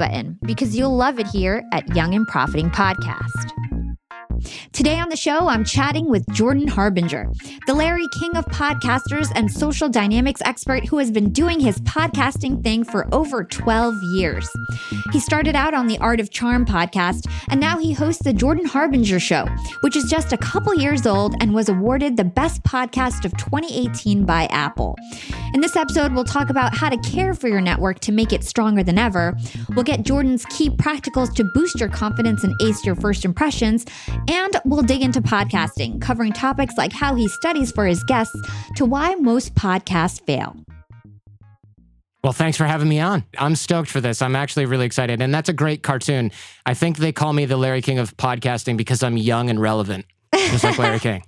button because you'll love it here at Young and Profiting Podcast. Today on the show, I'm chatting with Jordan Harbinger, the Larry King of podcasters and social dynamics expert who has been doing his podcasting thing for over 12 years. He started out on the Art of Charm podcast, and now he hosts the Jordan Harbinger Show, which is just a couple years old and was awarded the best podcast of 2018 by Apple. In this episode, we'll talk about how to care for your network to make it stronger than ever. We'll get Jordan's key practicals to boost your confidence and ace your first impressions. And we'll dig into podcasting, covering topics like how he studies for his guests to why most podcasts fail. Well, thanks for having me on. I'm stoked for this. I'm actually really excited. And that's a great cartoon. I think they call me the Larry King of podcasting because I'm young and relevant, just like Larry King.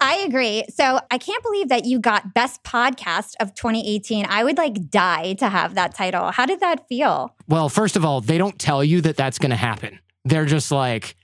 I agree. So I can't believe that you got Best Podcast of 2018. I would die to have that title. How did that feel? Well, first of all, they don't tell you that that's going to happen. They're just like...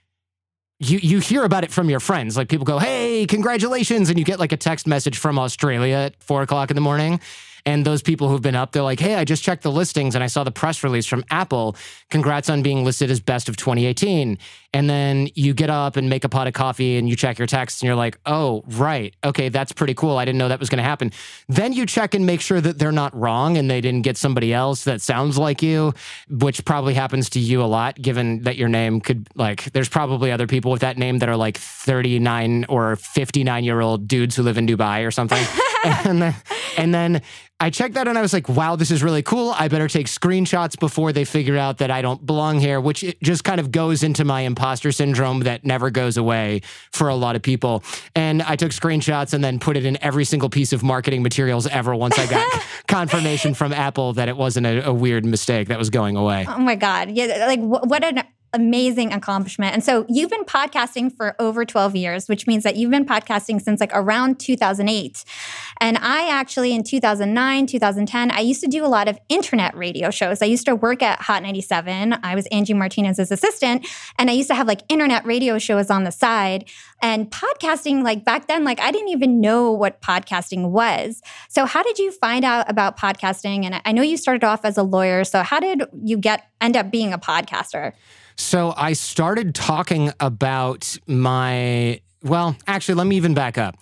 You hear about it from your friends. Like people go, hey, congratulations. And you get like a text message from Australia at 4 o'clock in the morning. And those people who've been up, they're like, hey, I just checked the listings and I saw the press release from Apple. Congrats on being listed as best of 2018. And then you get up and make a pot of coffee and you check your texts and you're like, oh, right. Okay, that's pretty cool. I didn't know that was going to happen. Then you check and make sure that they're not wrong and they didn't get somebody else that sounds like you, which probably happens to you a lot, given that your name could, there's probably other people with that name that are 39 or 59-year-old dudes who live in Dubai or something. And then I checked that and I was like, wow, this is really cool. I better take screenshots before they figure out that I don't belong here, which it just kind of goes into my imposter syndrome that never goes away for a lot of people. And I took screenshots and then put it in every single piece of marketing materials ever once I got confirmation from Apple that it wasn't a weird mistake that was going away. Oh my God. Yeah, what an amazing accomplishment. And so you've been podcasting for over 12 years, which means that you've been podcasting since around 2008. And I actually, in 2009, 2010, I used to do a lot of internet radio shows. I used to work at Hot 97. I was Angie Martinez's assistant, and I used to have internet radio shows on the side. And podcasting, back then, I didn't even know what podcasting was. So how did you find out about podcasting? And I know you started off as a lawyer. So how did you end up being a podcaster? So I started talking about let me even back up.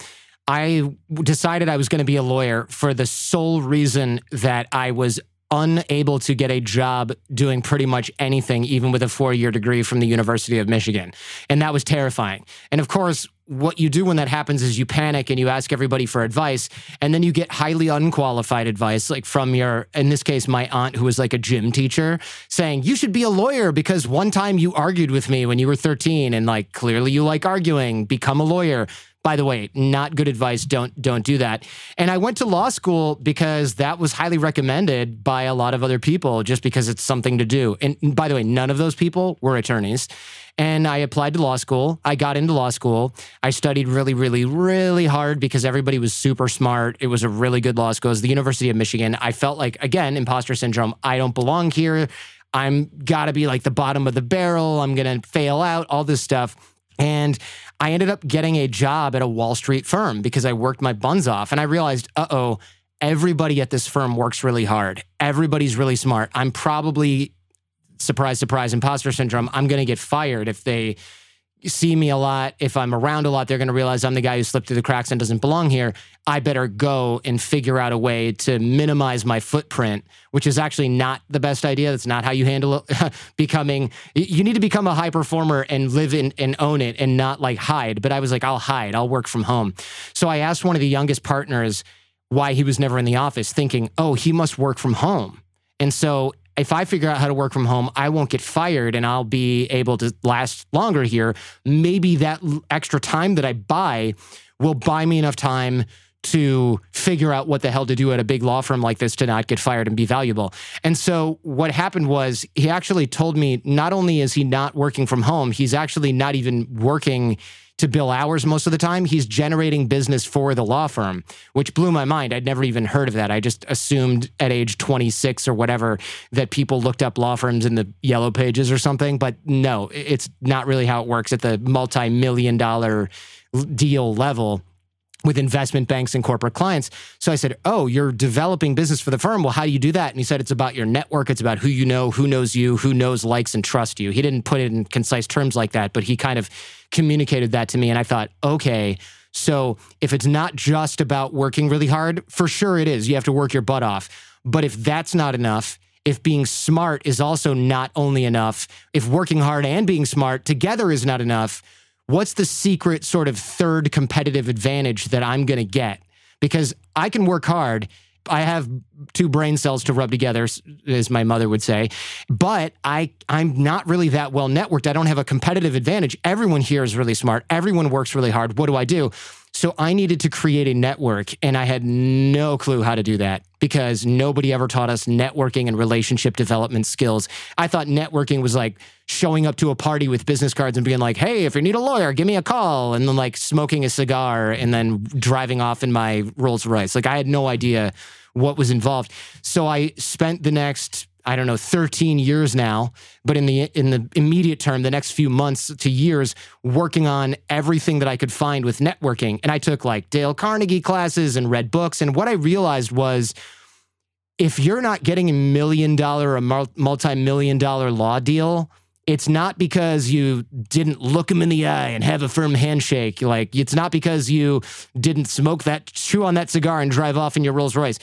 I decided I was going to be a lawyer for the sole reason that I was unable to get a job doing pretty much anything, even with a 4-year degree from the University of Michigan. And that was terrifying. And of course, what you do when that happens is you panic and you ask everybody for advice, and then you get highly unqualified advice, from in this case, my aunt, who was a gym teacher, saying, you should be a lawyer because one time you argued with me when you were 13 and clearly you like arguing, become a lawyer. By the way, not good advice. Don't do that. And I went to law school because that was highly recommended by a lot of other people just because it's something to do. And by the way, none of those people were attorneys. And I applied to law school. I got into law school. I studied really, really, really hard because everybody was super smart. It was a really good law school. It was the University of Michigan. I felt again, imposter syndrome. I don't belong here. I'm gotta be the bottom of the barrel. I'm gonna fail out, all this stuff. And I ended up getting a job at a Wall Street firm because I worked my buns off. And I realized, everybody at this firm works really hard. Everybody's really smart. I'm probably, surprise, surprise, imposter syndrome. I'm going to get fired if they see me a lot, if I'm around a lot, they're going to realize I'm the guy who slipped through the cracks and doesn't belong here. I better go and figure out a way to minimize my footprint, which is actually not the best idea. That's not how you handle it. You need to become a high performer and live in and own it and not like hide. But I was like, I'll hide. I'll work from home. So I asked one of the youngest partners why he was never in the office, thinking, oh, he must work from home. And so if I figure out how to work from home, I won't get fired and I'll be able to last longer here. Maybe that extra time that I buy will buy me enough time to figure out what the hell to do at a big law firm like this to not get fired and be valuable. And so what happened was he actually told me not only is he not working from home, he's actually not even working to bill hours most of the time. He's generating business for the law firm, which blew my mind. I'd never even heard of that. I just assumed at age 26 or whatever that people looked up law firms in the yellow pages or something. But no, it's not really how it works at the multi-million-dollar deal level with investment banks and corporate clients. So I said, oh, you're developing business for the firm. Well, how do you do that? And he said, it's about your network. It's about who you know, who knows you, who knows, likes, and trusts you. He didn't put it in concise terms like that, but he kind of communicated that to me. And I thought, okay, so if it's not just about working really hard, for sure it is. You have to work your butt off. But if that's not enough, if being smart is also not only enough, if working hard and being smart together is not enough, what's the secret sort of third competitive advantage that I'm going to get? Because I can work hard. I have two brain cells to rub together, as my mother would say, but I'm not really that well networked. I don't have a competitive advantage. Everyone here is really smart. Everyone works really hard. What do I do? So I needed to create a network, and I had no clue how to do that because nobody ever taught us networking and relationship development skills. I thought networking was like showing up to a party with business cards and being like, hey, if you need a lawyer, give me a call, and then like smoking a cigar and then driving off in my Rolls Royce. Like I had no idea what was involved. So I spent the next, 13 years now, but in the immediate term, the next few months to years, working on everything that I could find with networking. And I took like Dale Carnegie classes and read books. And what I realized was, if you're not getting $1 million or multi-million-dollar law deal, it's not because you didn't look him in the eye and have a firm handshake. Like, it's not because you didn't chew on that cigar and drive off in your Rolls Royce.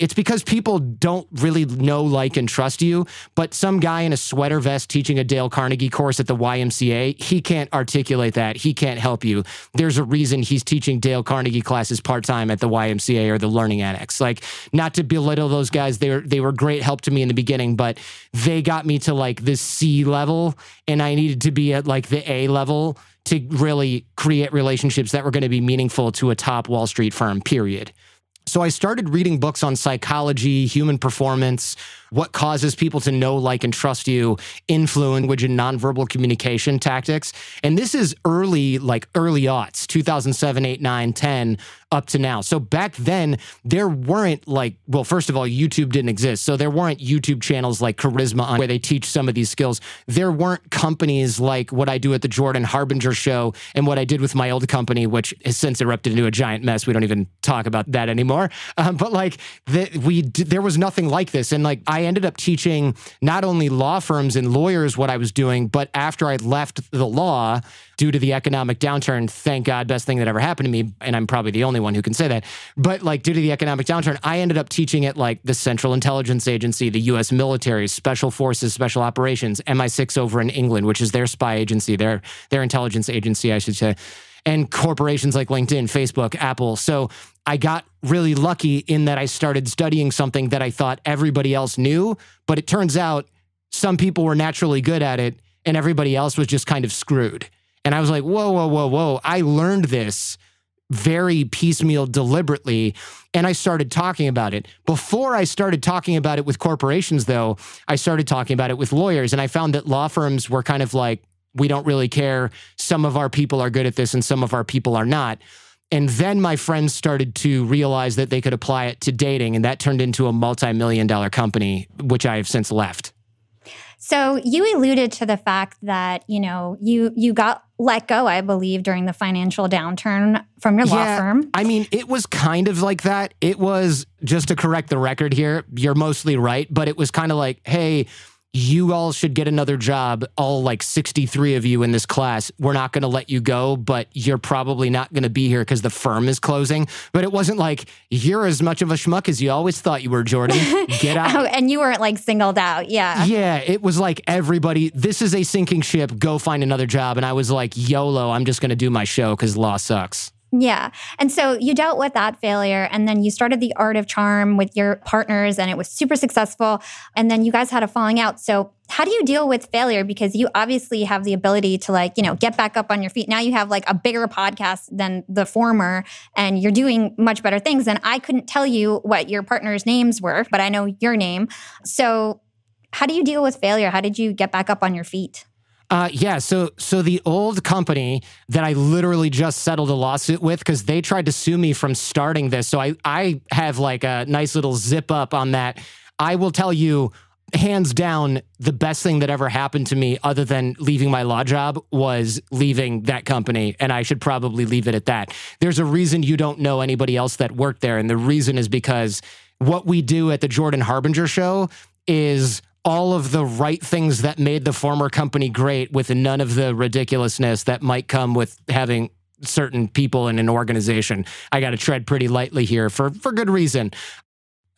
It's because people don't really know, like, and trust you, but some guy in a sweater vest teaching a Dale Carnegie course at the YMCA, he can't articulate that. He can't help you. There's a reason he's teaching Dale Carnegie classes part-time at the YMCA or the Learning Annex. Like, not to belittle those guys, they were great help to me in the beginning, but they got me to, like, the C level, and I needed to be at, like, the A level to really create relationships that were going to be meaningful to a top Wall Street firm, period. So I started reading books on psychology, human performance, what causes people to know, like, and trust you, influence, language, and nonverbal communication tactics. And this is early aughts, 2007, 8, 9, 10, up to now. So back then, there weren't first of all, YouTube didn't exist. So there weren't YouTube channels like Charisma where they teach some of these skills. There weren't companies like what I do at the Jordan Harbinger Show and what I did with my old company, which has since erupted into a giant mess. We don't even talk about that anymore. There was nothing like this. And I ended up teaching not only law firms and lawyers what I was doing, but after I left the law due to the economic downturn, thank God, best thing that ever happened to me, and I'm probably the only one who can say that, but due to the economic downturn, I ended up teaching at the Central Intelligence Agency, the US military, Special Forces, Special Operations, MI6 over in England, which is their spy agency, their intelligence agency, I should say, and corporations like LinkedIn, Facebook, Apple. So I got really lucky in that I started studying something that I thought everybody else knew, but it turns out some people were naturally good at it and everybody else was just kind of screwed. And I was like, whoa. I learned this very piecemeal deliberately, and I started talking about it. Before I started talking about it with corporations, though, I started talking about it with lawyers, and I found that law firms were kind of like, we don't really care. Some of our people are good at this and some of our people are not. And then my friends started to realize that they could apply it to dating, and that turned into a multi-million-dollar company, which I have since left. So you alluded to the fact that, you got let go, I believe, during the financial downturn from your law firm. I mean, it was kind of like that. It was, just to correct the record here, you're mostly right, but it was kind of like, hey, you all should get another job, all like 63 of you in this class. We're not going to let you go, but you're probably not going to be here because the firm is closing. But it wasn't like, you're as much of a schmuck as you always thought you were, Jordan. Get out. Oh, and you weren't like singled out. Yeah. Yeah. It was like, everybody, this is a sinking ship. Go find another job. And I was like, YOLO, I'm just going to do my show because law sucks. Yeah. And so you dealt with that failure, and then you started the Art of Charm with your partners, and it was super successful. And then you guys had a falling out. So how do you deal with failure? Because you obviously have the ability to, like, you know, get back up on your feet. Now you have like a bigger podcast than the former, and you're doing much better things. And I couldn't tell you what your partners' names were, but I know your name. So how do you deal with failure? How did you get back up on your feet? So the old company that I literally just settled a lawsuit with, because they tried to sue me from starting this. So I have like a nice little zip up on that. I will tell you, hands down, the best thing that ever happened to me other than leaving my law job was leaving that company. And I should probably leave it at that. There's a reason you don't know anybody else that worked there. And the reason is because what we do at the Jordan Harbinger Show is all of the right things that made the former company great, with none of the ridiculousness that might come with having certain people in an organization. I got to tread pretty lightly here for good reason.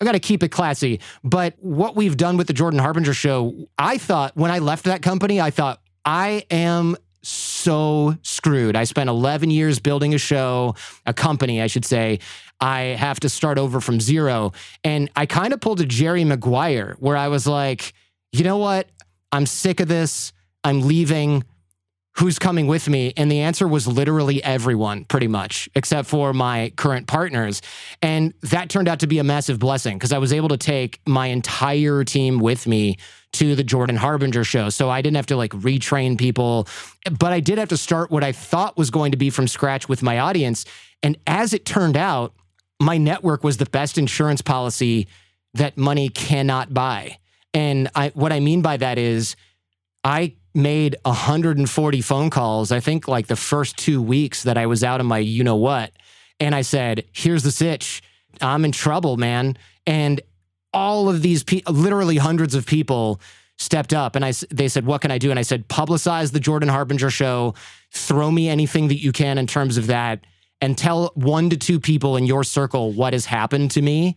I got to keep it classy. But what we've done with the Jordan Harbinger Show, I thought when I left that company, I thought, I am so screwed. I spent 11 years building a show, a company, I should say. I have to start over from zero. And I kind of pulled a Jerry Maguire, where I was like, you know what? I'm sick of this. I'm leaving. Who's coming with me? And the answer was literally everyone, pretty much, except for my current partners. And that turned out to be a massive blessing, because I was able to take my entire team with me to the Jordan Harbinger Show. So I didn't have to like retrain people, but I did have to start what I thought was going to be from scratch with my audience. And as it turned out, my network was the best insurance policy that money cannot buy. And what I mean by that is I made 140 phone calls, I think like the first 2 weeks that I was out of my you-know-what. And I said, here's the sitch. I'm in trouble, man. And all of these people, literally hundreds of people, stepped up, and they said, what can I do? And I said, publicize the Jordan Harbinger Show. Throw me anything that you can in terms of that. And tell 1 to 2 people in your circle what has happened to me,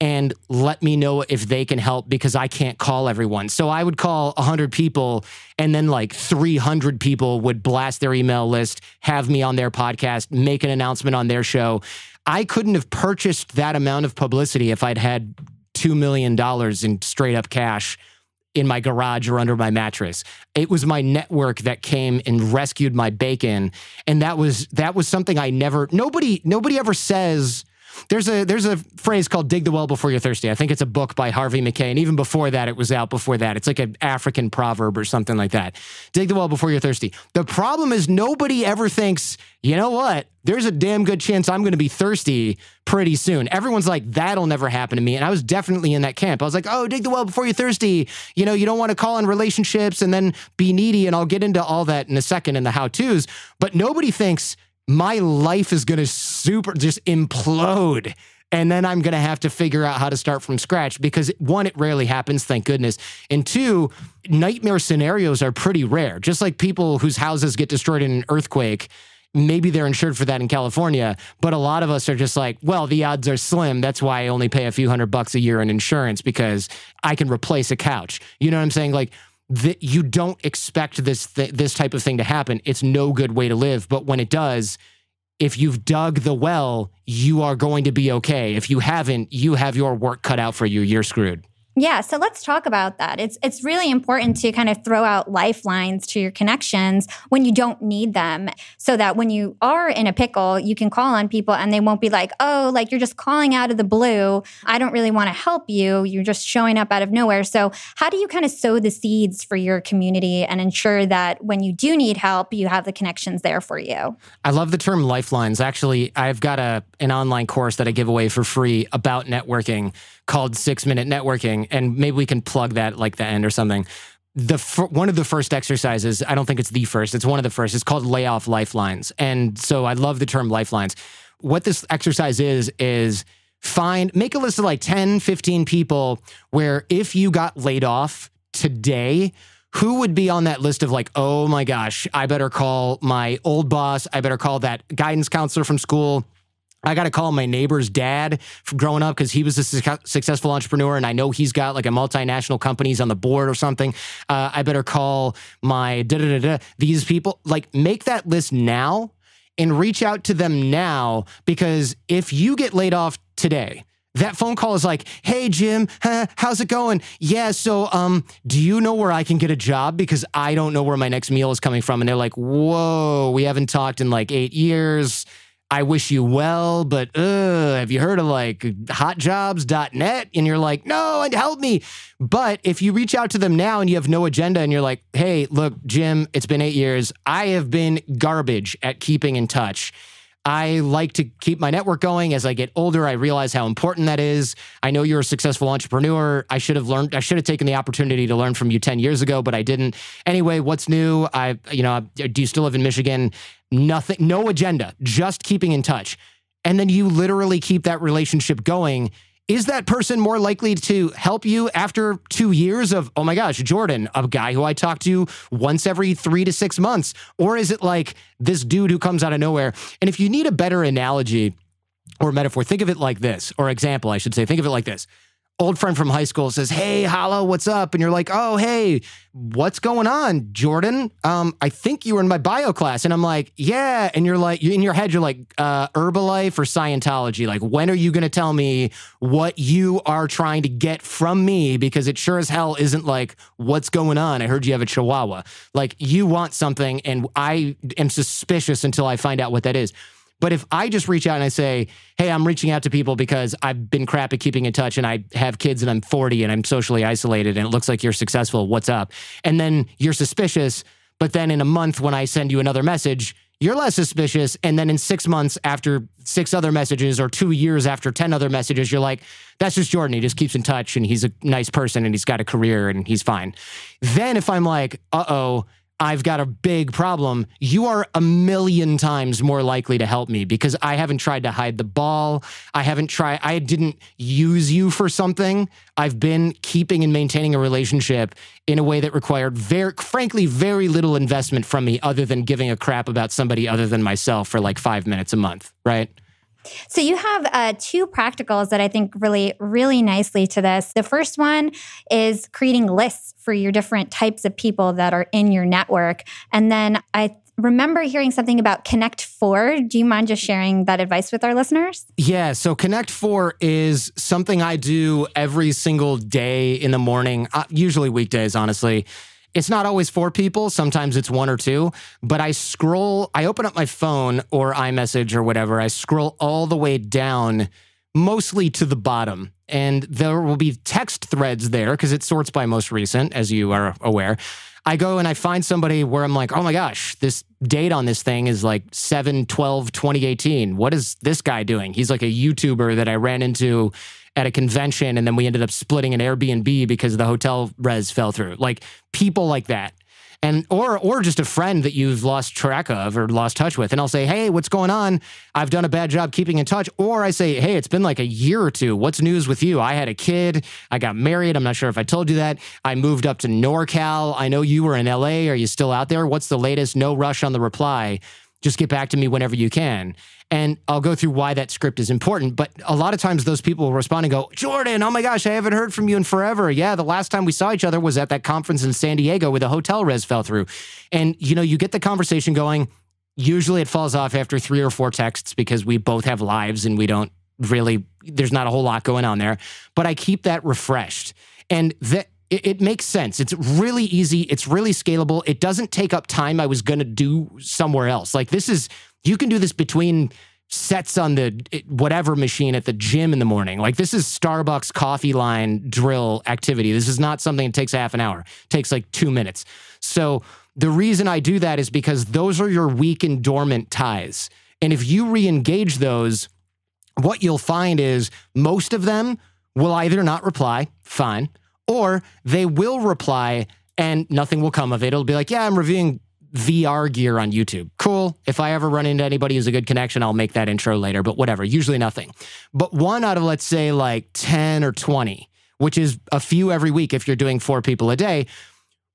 and let me know if they can help, because I can't call everyone. So I would call 100 people, and then like 300 people would blast their email list, have me on their podcast, make an announcement on their show. I couldn't have purchased that amount of publicity if I'd had $2 million in straight up cash in my garage or under my mattress. It was my network that came and rescued my bacon. And that was something I never, nobody ever says. There's a phrase called dig the well before you're thirsty. I think it's a book by Harvey McKay. And even before that, it was out before that. It's like an African proverb or something like that. Dig the well before you're thirsty. The problem is nobody ever thinks, you know what? There's a damn good chance I'm going to be thirsty pretty soon. Everyone's like, that'll never happen to me. And I was definitely in that camp. I was like, oh, dig the well before you're thirsty. You know, you don't want to call on relationships and then be needy. And I'll get into all that in a second in the how-tos. But nobody thinks, my life is going to just implode. And then I'm going to have to figure out how to start from scratch, because one, it rarely happens, thank goodness. And two, nightmare scenarios are pretty rare. Just like people whose houses get destroyed in an earthquake, maybe they're insured for that in California, but a lot of us are just like, well, the odds are slim. That's why I only pay a few $100s a year in insurance, because I can replace a couch. You know what I'm saying? Like, that you don't expect this type of thing to happen. It's no good way to live. But when it does, if you've dug the well, you are going to be okay. If you haven't, you have your work cut out for you. You're screwed. Yeah. So let's talk about that. It's really important to kind of throw out lifelines to your connections when you don't need them, so that when you are in a pickle, you can call on people and they won't be like, oh, like you're just calling out of the blue. I don't really want to help you. You're just showing up out of nowhere. So how do you kind of sow the seeds for your community and ensure that when you do need help, you have the connections there for you? I love the term lifelines. Actually, I've got an online course that I give away for free about networking called 6-Minute Networking. And maybe we can plug that like the end or something. One of the first exercises, I don't think it's the first, it's one of the first, it's called lay off lifelines. And so I love the term lifelines. What this exercise is make a list of like 10, 15 people where if you got laid off today, who would be on that list of like, oh my gosh, I better call my old boss. I better call that guidance counselor from school. I got to call my neighbor's dad from growing up because he was a successful entrepreneur and I know he's got like a multinational company's on the board or something. I better call my these people. Like, make that list now and reach out to them now, because if you get laid off today, that phone call is like, hey, Jim, how's it going? Yeah, so do you know where I can get a job? Because I don't know where my next meal is coming from. And they're like, whoa, we haven't talked in like 8 years. I wish you well, but have you heard of like hotjobs.net? And you're like, no, help me. But if you reach out to them now and you have no agenda and you're like, hey, look, Jim, it's been 8 years. I have been garbage at keeping in touch. I like to keep my network going. As I get older, I realize how important that is. I know you're a successful entrepreneur. I should have taken the opportunity to learn from you 10 years ago, but I didn't. Anyway, what's new? Do you still live in Michigan? Nothing, no agenda, just keeping in touch. And then you literally keep that relationship going. Is that person more likely to help you after 2 years of, oh my gosh, Jordan, a guy who I talk to once every 3 to 6 months? Or is it like this dude who comes out of nowhere? And if you need a better analogy or metaphor, think of it like this, or example, I should say, think of it like this. Old friend from high school says, hey, Hala, what's up? And you're like, oh, hey, what's going on, Jordan? I think you were in my bio class. And I'm like, yeah. And you're like, in your head, you're like, Herbalife or Scientology? Like, when are you going to tell me what you are trying to get from me? Because it sure as hell isn't like, what's going on? I heard you have a chihuahua. Like, you want something, and I am suspicious until I find out what that is. But if I just reach out and I say, hey, I'm reaching out to people because I've been crap at keeping in touch and I have kids and I'm 40 and I'm socially isolated and it looks like you're successful, what's up? And then you're suspicious, but then in a month when I send you another message, you're less suspicious. And then in 6 months after 6 other messages or 2 years after 10 other messages, you're like, that's just Jordan. He just keeps in touch and he's a nice person and he's got a career and he's fine. Then if I'm like, uh-oh, I've got a big problem, you are 1,000,000 times more likely to help me because I haven't tried to hide the ball. I didn't use you for something. I've been keeping and maintaining a relationship in a way that required frankly, very little investment from me other than giving a crap about somebody other than myself for like 5 minutes a month, right? So you have 2 practicals that I think relate really nicely to this. The first one is creating lists for your different types of people that are in your network. And then I remember hearing something about Connect 4. Do you mind just sharing that advice with our listeners? Yeah, so Connect 4 is something I do every single day in the morning, usually weekdays, honestly. It's not always 4 people. Sometimes it's 1 or 2, but I open up my phone or iMessage or whatever. I scroll all the way down, mostly to the bottom. And there will be text threads there because it sorts by most recent, as you are aware. I go and I find somebody where I'm like, oh my gosh, this date on this thing is like 7/12/2018. What is this guy doing? He's like a YouTuber that I ran into at a convention, and then we ended up splitting an Airbnb because the hotel res fell through. Like, people like that. And or just a friend that you've lost track of or lost touch with. And I'll say, hey, what's going on? I've done a bad job keeping in touch. Or I say, hey, it's been like a year or two. What's news with you? I had a kid. I got married. I'm not sure if I told you that. I moved up to NorCal. I know you were in LA. Are you still out there? What's the latest? No rush on the reply. Just get back to me whenever you can. And I'll go through why that script is important. But a lot of times those people will respond and go, Jordan, oh my gosh, I haven't heard from you in forever. Yeah, the last time we saw each other was at that conference in San Diego where the hotel res fell through. And, you get the conversation going. Usually it falls off after 3 or 4 texts because we both have lives and we don't really, there's not a whole lot going on there. But I keep that refreshed. And that, it makes sense. It's really easy. It's really scalable. It doesn't take up time I was going to do somewhere else. Like, you can do this between sets on the whatever machine at the gym in the morning. Like, this is Starbucks coffee line drill activity. This is not something that takes half an hour. It takes like 2 minutes. So the reason I do that is because those are your weak and dormant ties. And if you re-engage those, what you'll find is most of them will either not reply, fine, or they will reply and nothing will come of it. It'll be like, yeah, I'm reviewing VR gear on YouTube. Cool. If I ever run into anybody who's a good connection, I'll make that intro later, but whatever, usually nothing. But 1 out of, let's say, like 10 or 20 which is a few every week if you're doing 4 people a day,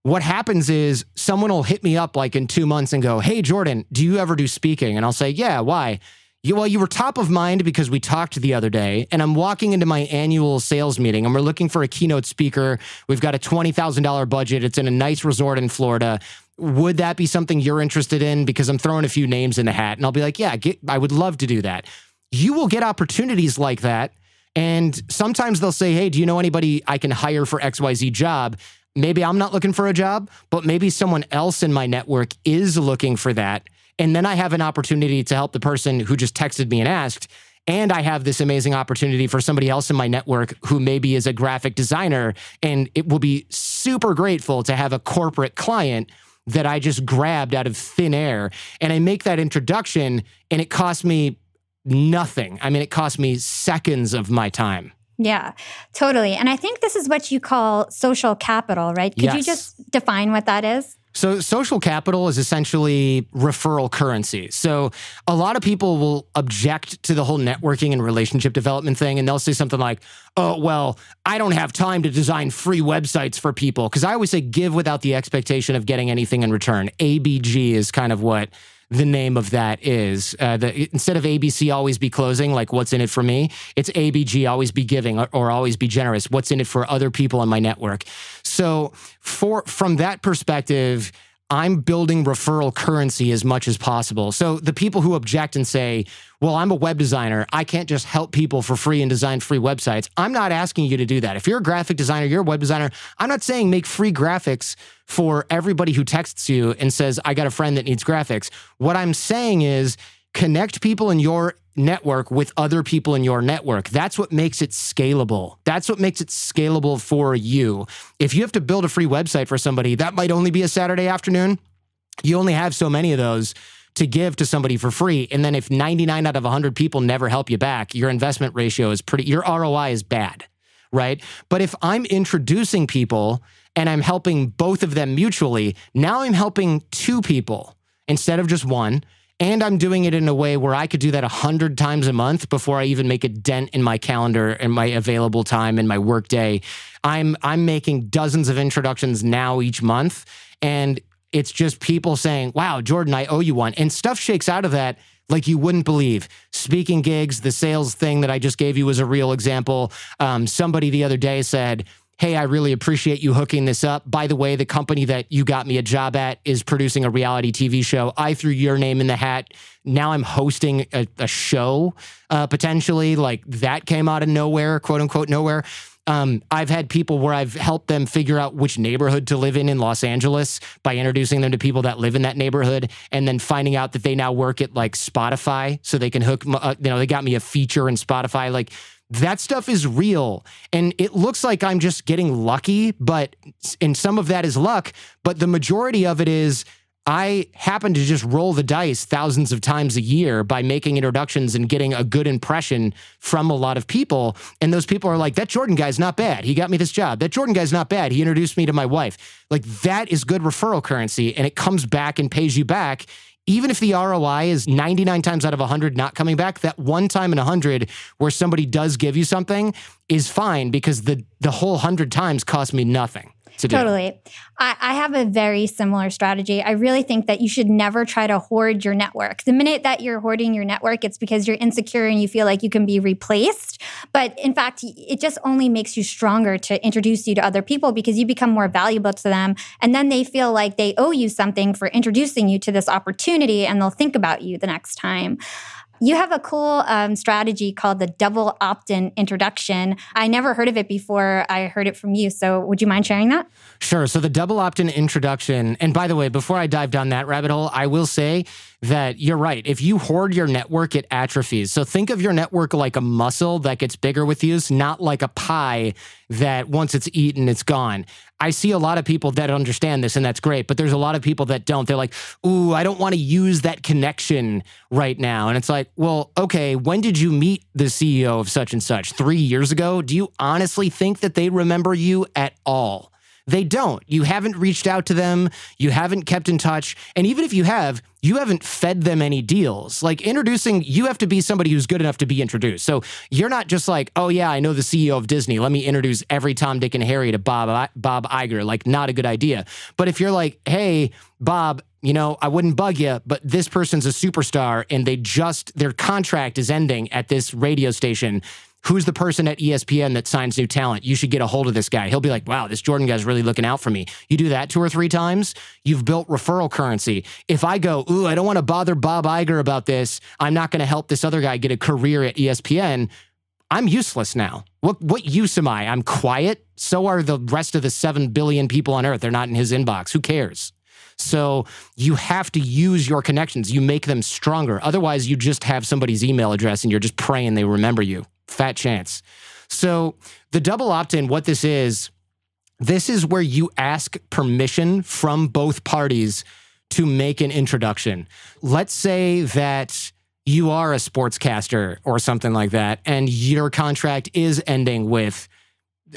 what happens is someone will hit me up like in 2 months and go, hey, Jordan, do you ever do speaking? And I'll say, yeah, why? Well, you were top of mind because we talked the other day, and I'm walking into my annual sales meeting and we're looking for a keynote speaker. We've got a $20,000 budget. It's in a nice resort in Florida. Would that be something you're interested in? Because I'm throwing a few names in the hat, and I'll be like, yeah, I would love to do that. You will get opportunities like that. And sometimes they'll say, hey, do you know anybody I can hire for XYZ job? Maybe I'm not looking for a job, but maybe someone else in my network is looking for that. And then I have an opportunity to help the person who just texted me and asked. And I have this amazing opportunity for somebody else in my network who maybe is a graphic designer. And it will be super grateful to have a corporate client that I just grabbed out of thin air. And I make that introduction, and it cost me nothing. I mean, it cost me seconds of my time. Yeah, totally. And I think this is what you call social capital, right? Could you just define what that is? So social capital is essentially referral currency. So a lot of people will object to the whole networking and relationship development thing, and they'll say something like, oh, well, I don't have time to design free websites for people. Because I always say give without the expectation of getting anything in return. ABG is kind of what the name of that is. Instead of ABC always be closing, like what's in it for me, it's ABG always be giving or always be generous. What's in it for other people in my network? So from that perspective, I'm building referral currency as much as possible. So the people who object and say, well, I'm a web designer, I can't just help people for free and design free websites. I'm not asking you to do that. If you're a graphic designer, you're a web designer, I'm not saying make free graphics for everybody who texts you and says, I got a friend that needs graphics. What I'm saying is connect people in your network with other people in your network. That's what makes it scalable. That's what makes it scalable for you. If you have to build a free website for somebody, that might only be a Saturday afternoon. You only have so many of those to give to somebody for free. And then if 99 out of 100 people never help you back, your investment ratio is your ROI is bad, right? But if I'm introducing people and I'm helping both of them mutually, now I'm helping 2 people instead of just 1. And I'm doing it in a way where I could do that 100 times a month before I even make a dent in my calendar and my available time and my work day. I'm making dozens of introductions now each month. And it's just people saying, wow, Jordan, I owe you one. And stuff shakes out of that like you wouldn't believe. Speaking gigs, the sales thing that I just gave you was a real example. Somebody the other day said, hey, I really appreciate you hooking this up. By the way, the company that you got me a job at is producing a reality TV show. I threw your name in the hat. Now I'm hosting a show, potentially. Like that came out of nowhere, quote unquote nowhere. I've had people where I've helped them figure out which neighborhood to live in Los Angeles by introducing them to people that live in that neighborhood and then finding out that they now work at like Spotify so they can they got me a feature in Spotify. Like that stuff is real. And it looks like I'm just getting lucky, and some of that is luck, but the majority of it is I happen to just roll the dice thousands of times a year by making introductions and getting a good impression from a lot of people. And those people are like, that Jordan guy's not bad. He got me this job. That Jordan guy's not bad. He introduced me to my wife. Like that is good referral currency, and it comes back and pays you back. Even if the ROI is 99 times out of 100 not coming back, that one time in 100 where somebody does give you something is fine because the whole 100 times cost me nothing. Totally. I have a very similar strategy. I really think that you should never try to hoard your network. The minute that you're hoarding your network, it's because you're insecure and you feel like you can be replaced. But in fact, it just only makes you stronger to introduce you to other people because you become more valuable to them. And then they feel like they owe you something for introducing you to this opportunity, and they'll think about you the next time. You have a cool strategy called the double opt-in introduction. I never heard of it before I heard it from you. So would you mind sharing that? Sure. So the double opt-in introduction, and by the way, before I dive down that rabbit hole, I will say that you're right. If you hoard your network, it atrophies. So think of your network like a muscle that gets bigger with use, not like a pie that once it's eaten, it's gone. I see a lot of people that understand this, and that's great, but there's a lot of people that don't. They're like, ooh, I don't want to use that connection right now. And it's like, well, okay, when did you meet the CEO of such and such? 3 years ago? Do you honestly think that they remember you at all? They don't. You haven't reached out to them. You haven't kept in touch. And even if you have, you haven't fed them any deals. Like introducing, you have to be somebody who's good enough to be introduced. So you're not just like, oh yeah, I know the CEO of Disney. Let me introduce every Tom, Dick, and Harry to Bob Iger. Like, not a good idea. But if you're like, hey, Bob, you know, I wouldn't bug you, but this person's a superstar and they just, their contract is ending at this radio station. Who's the person at ESPN that signs new talent? You should get a hold of this guy. He'll be like, wow, this Jordan guy's really looking out for me. You do that 2 or 3 times, you've built referral currency. If I go, ooh, I don't want to bother Bob Iger about this, I'm not going to help this other guy get a career at ESPN, I'm useless now. What use am I? I'm quiet. So are the rest of the 7 billion people on earth. They're not in his inbox. Who cares? So you have to use your connections. You make them stronger. Otherwise, you just have somebody's email address and you're just praying they remember you. Fat chance. So the double opt-in, what this is where you ask permission from both parties to make an introduction. Let's say that you are a sportscaster or something like that, and your contract is ending with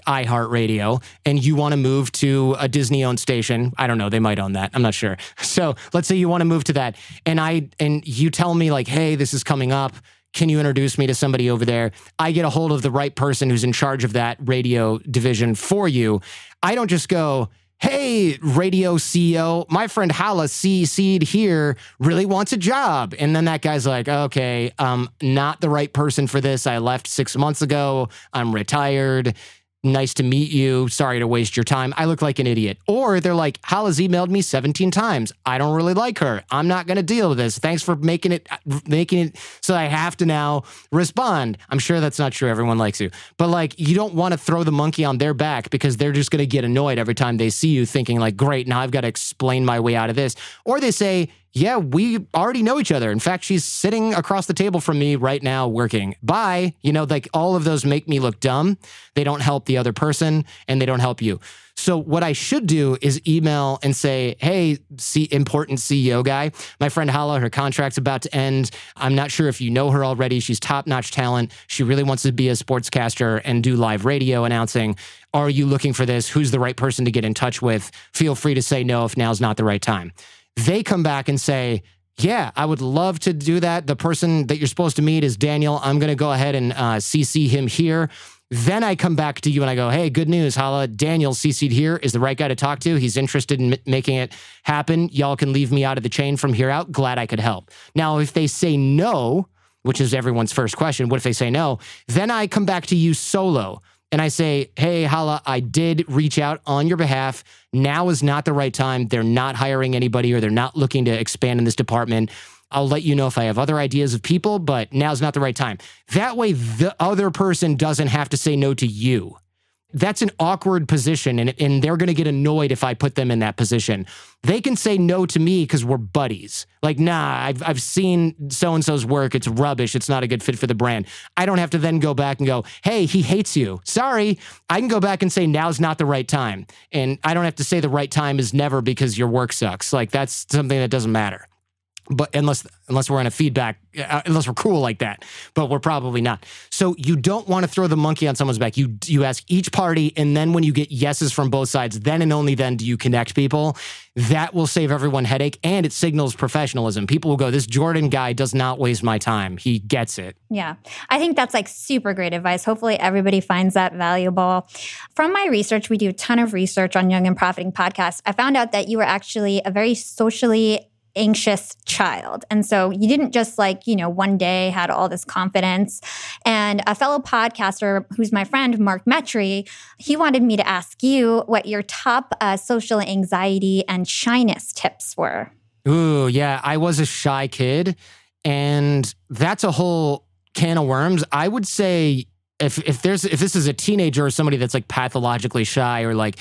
iHeartRadio, and you want to move to a Disney-owned station. I don't know. They might own that. I'm not sure. So let's say you want to move to that, and you tell me like, hey, this is coming up. Can you introduce me to somebody over there? I get a hold of the right person who's in charge of that radio division for you. I don't just go, hey, radio CEO, my friend Hala CC'd here really wants a job. And then that guy's like, okay, not the right person for this. I left 6 months ago. I'm retired. Nice to meet you. Sorry to waste your time. I look like an idiot. Or they're like, Hala's emailed me 17 times. I don't really like her. I'm not going to deal with this. Thanks for making it so I have to now respond. I'm sure that's not true. Everyone likes you. But like, you don't want to throw the monkey on their back because they're just going to get annoyed every time they see you thinking like, great, now I've got to explain my way out of this. Or they say, yeah, we already know each other. In fact, she's sitting across the table from me right now working. Bye. You know, like all of those make me look dumb. They don't help the other person and they don't help you. So what I should do is email and say, hey, important CEO guy, my friend Hala, her contract's about to end. I'm not sure if you know her already. She's top-notch talent. She really wants to be a sportscaster and do live radio announcing. Are you looking for this? Who's the right person to get in touch with? Feel free to say no if now's not the right time. They come back and say, yeah, I would love to do that. The person that you're supposed to meet is Daniel. I'm going to go ahead and CC him here. Then I come back to you and I go, hey, good news, Hala. Daniel CC'd here is the right guy to talk to. He's interested in making it happen. Y'all can leave me out of the chain from here out. Glad I could help. Now, if they say no, which is everyone's first question, what if they say no? Then I come back to you solo. And I say, hey, Hala, I did reach out on your behalf. Now is not the right time. They're not hiring anybody or they're not looking to expand in this department. I'll let you know if I have other ideas of people, but now's not the right time. That way, the other person doesn't have to say no to you. That's an awkward position, and they're going to get annoyed if I put them in that position. They can say no to me because we're buddies. Like, nah, I've seen so-and-so's work. It's rubbish. It's not a good fit for the brand. I don't have to then go back and go, hey, he hates you. Sorry. I can go back and say, now's not the right time. And I don't have to say the right time is never because your work sucks. Like, that's something that doesn't matter. But unless we're in a feedback, unless we're cool like that, but we're probably not. So you don't want to throw the monkey on someone's back. You ask each party, and then when you get yeses from both sides, then and only then do you connect people. That will save everyone headache, and it signals professionalism. People will go, this Jordan guy does not waste my time. He gets it. Yeah. I think that's like super great advice. Hopefully everybody finds that valuable. From my research, we do a ton of research on Young and Profiting Podcast. I found out that you were actually a very socially anxious child. And so you didn't just like, you know, one day had all this confidence. And a fellow podcaster who's my friend, Mark Metry, he wanted me to ask you what your top social anxiety and shyness tips were. Ooh, yeah. I was a shy kid. And that's a whole can of worms. I would say if this is a teenager or somebody that's like pathologically shy or like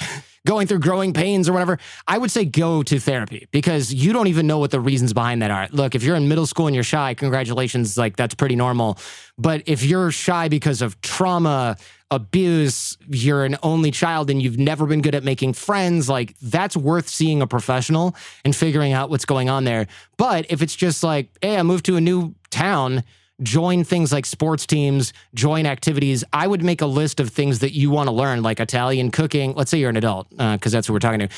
going through growing pains or whatever, I would say go to therapy because you don't even know what the reasons behind that are. Look, if you're in middle school and you're shy, congratulations, like that's pretty normal. But if you're shy because of trauma, abuse, you're an only child and you've never been good at making friends, like that's worth seeing a professional and figuring out what's going on there. But if it's just like, hey, I moved to a new town, join things like sports teams, join activities. I would make a list of things that you want to learn, like Italian cooking. Let's say you're an adult, because that's what we're talking to.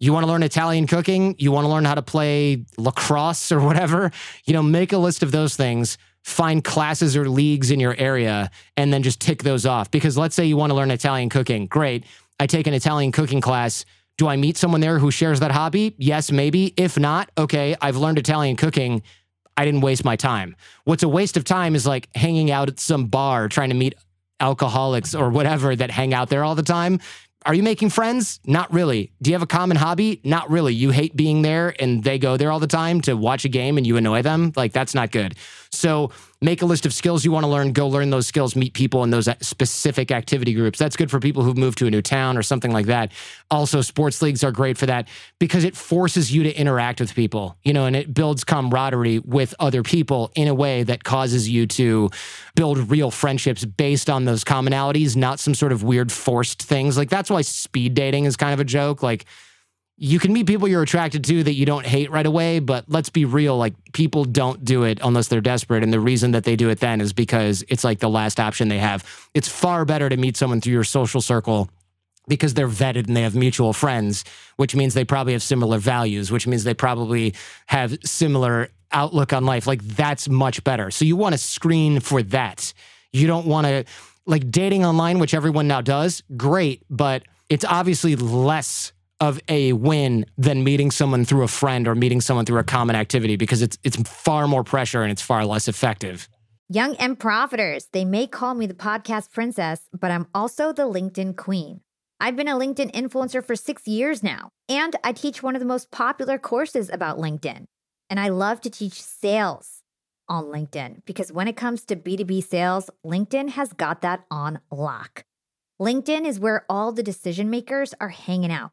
You want to learn Italian cooking? You want to learn how to play lacrosse or whatever? You know, make a list of those things. Find classes or leagues in your area and then just tick those off. Because let's say you want to learn Italian cooking. Great. I take an Italian cooking class. Do I meet someone there who shares that hobby? Yes, maybe. If not, okay, I've learned Italian cooking. I didn't waste my time. What's a waste of time is like hanging out at some bar, trying to meet alcoholics or whatever that hang out there all the time. Are you making friends? Not really. Do you have a common hobby? Not really. You hate being there and they go there all the time to watch a game and you annoy them. Like, that's not good. So make a list of skills you want to learn, go learn those skills, meet people in those specific activity groups. That's good for people who've moved to a new town or something like that. Also, sports leagues are great for that because it forces you to interact with people, you know, and it builds camaraderie with other people in a way that causes you to build real friendships based on those commonalities, not some sort of weird forced things. Like, that's why speed dating is kind of a joke. Like, you can meet people you're attracted to that you don't hate right away, but let's be real, like, people don't do it unless they're desperate. And the reason that they do it then is because it's like the last option they have. It's far better to meet someone through your social circle because they're vetted and they have mutual friends, which means they probably have similar values, which means they probably have similar outlook on life. Like, that's much better. So you want to screen for that. You don't want to, like, dating online, which everyone now does, great, but it's obviously less of a win than meeting someone through a friend or meeting someone through a common activity because it's far more pressure and it's far less effective. Young and Profiters, they may call me the podcast princess, but I'm also the LinkedIn queen. I've been a LinkedIn influencer for 6 years now, and I teach one of the most popular courses about LinkedIn. And I love to teach sales on LinkedIn because when it comes to B2B sales, LinkedIn has got that on lock. LinkedIn is where all the decision makers are hanging out.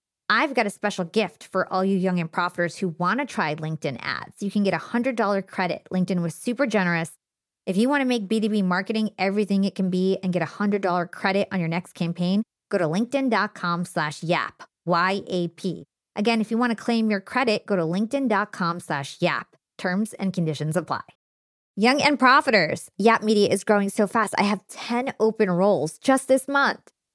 I've got a special gift for all you young and profiters who want to try LinkedIn ads. You can get a $100 credit. LinkedIn was super generous. If you want to make B2B marketing everything it can be and get a $100 credit on your next campaign, go to linkedin.com/yap, Y-A-P. Again, if you want to claim your credit, go to linkedin.com/yap. Terms and conditions apply. Young and Profiters, Yap Media is growing so fast. I have 10 open roles just this month.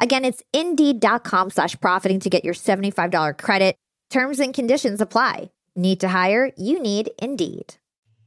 Again, it's indeed.com/profiting to get your $75 credit. Terms and conditions apply. Need to hire? You need Indeed.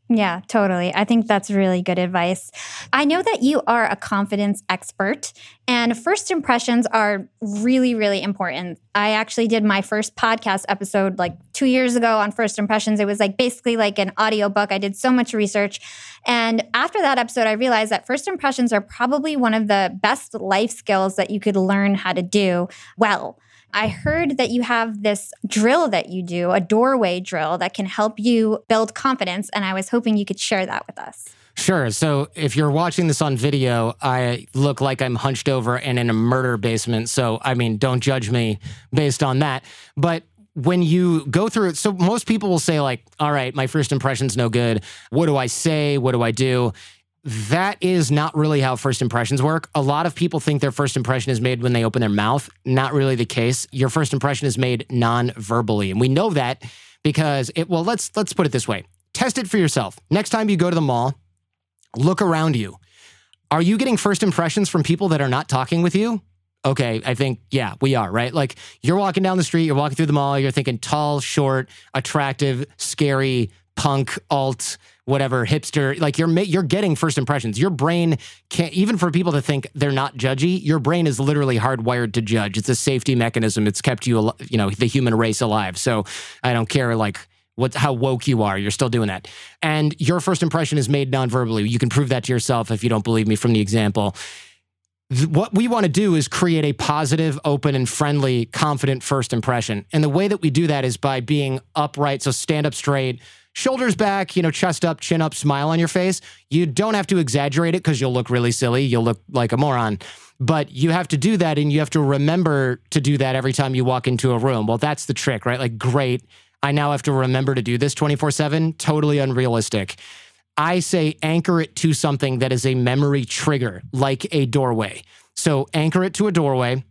Yeah, totally. I think that's really good advice. I know that you are a confidence expert, and first impressions are really, really important. I actually did my first podcast episode like 2 years ago on first impressions. It was like basically like an audiobook. I did so much research. And after that episode, I realized that first impressions are probably one of the best life skills that you could learn how to do well. I heard that you have this drill that you do, a doorway drill that can help you build confidence, and I was hoping you could share that with us. Sure. So if you're watching this on video, I look like I'm hunched over and in a murder basement. So, I mean, don't judge me based on that. But when you go through it, so most people will say like, all right, my first impression's no good. What do I say? What do I do? That is not really how first impressions work. A lot of people think their first impression is made when they open their mouth. Not really the case. Your first impression is made non-verbally. And we know that because let's put it this way. Test it for yourself. Next time you go to the mall, look around you. Are you getting first impressions from people that are not talking with you? Okay, I think, yeah, we are, right? Like you're walking down the street, you're walking through the mall, you're thinking tall, short, attractive, scary, punk, alt, whatever, hipster, like you're getting first impressions. Your brain can't, even for people that think they're not judgy, your brain is literally hardwired to judge. It's a safety mechanism. It's kept you, the human race alive. So I don't care how woke you are, you're still doing that. And your first impression is made non-verbally. You can prove that to yourself if you don't believe me from the example. What we want to do is create a positive, open, and friendly, confident first impression. And the way that we do that is by being upright. So stand up straight, shoulders back, chest up, chin up, smile on your face. You don't have to exaggerate it because you'll look really silly. You'll look like a moron. But you have to do that, and you have to remember to do that every time you walk into a room. Well, that's the trick, right? Like, great. I now have to remember to do this 24/7. Totally unrealistic. I say anchor it to something that is a memory trigger, like a doorway. So anchor it to a doorway.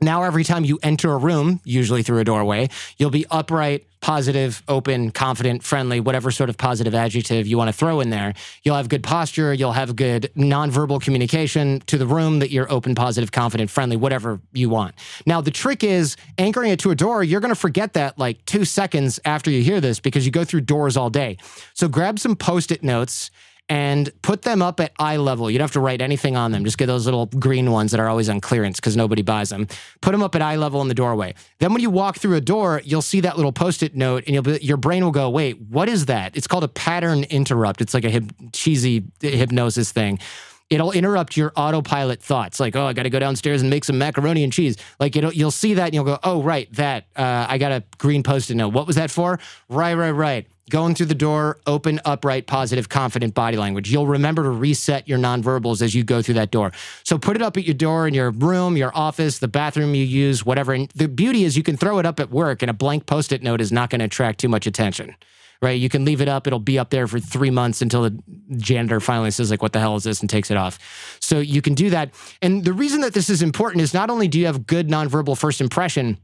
Now, every time you enter a room, usually through a doorway, you'll be upright, positive, open, confident, friendly, whatever sort of positive adjective you want to throw in there. You'll have good posture. You'll have good nonverbal communication to the room that you're open, positive, confident, friendly, whatever you want. Now, the trick is anchoring it to a door. You're going to forget that like 2 seconds after you hear this because you go through doors all day. So grab some Post-it notes and put them up at eye level. You don't have to write anything on them. Just get those little green ones that are always on clearance because nobody buys them. Put them up at eye level in the doorway. Then when you walk through a door, you'll see that little Post-it note and your brain will go, wait, what is that? It's called a pattern interrupt. It's like a cheesy hypnosis thing. It'll interrupt your autopilot thoughts. Like, oh, I got to go downstairs and make some macaroni and cheese. Like, you'll see that and you'll go, oh, right, that. I got a green Post-it note. What was that for? Right. Going through the door, open, upright, positive, confident body language. You'll remember to reset your nonverbals as you go through that door. So put it up at your door in your room, your office, the bathroom you use, whatever. And the beauty is you can throw it up at work and a blank Post-it note is not going to attract too much attention, right? You can leave it up. It'll be up there for 3 months until the janitor finally says like, what the hell is this? And takes it off. So you can do that. And the reason that this is important is not only do you have good nonverbal first impression,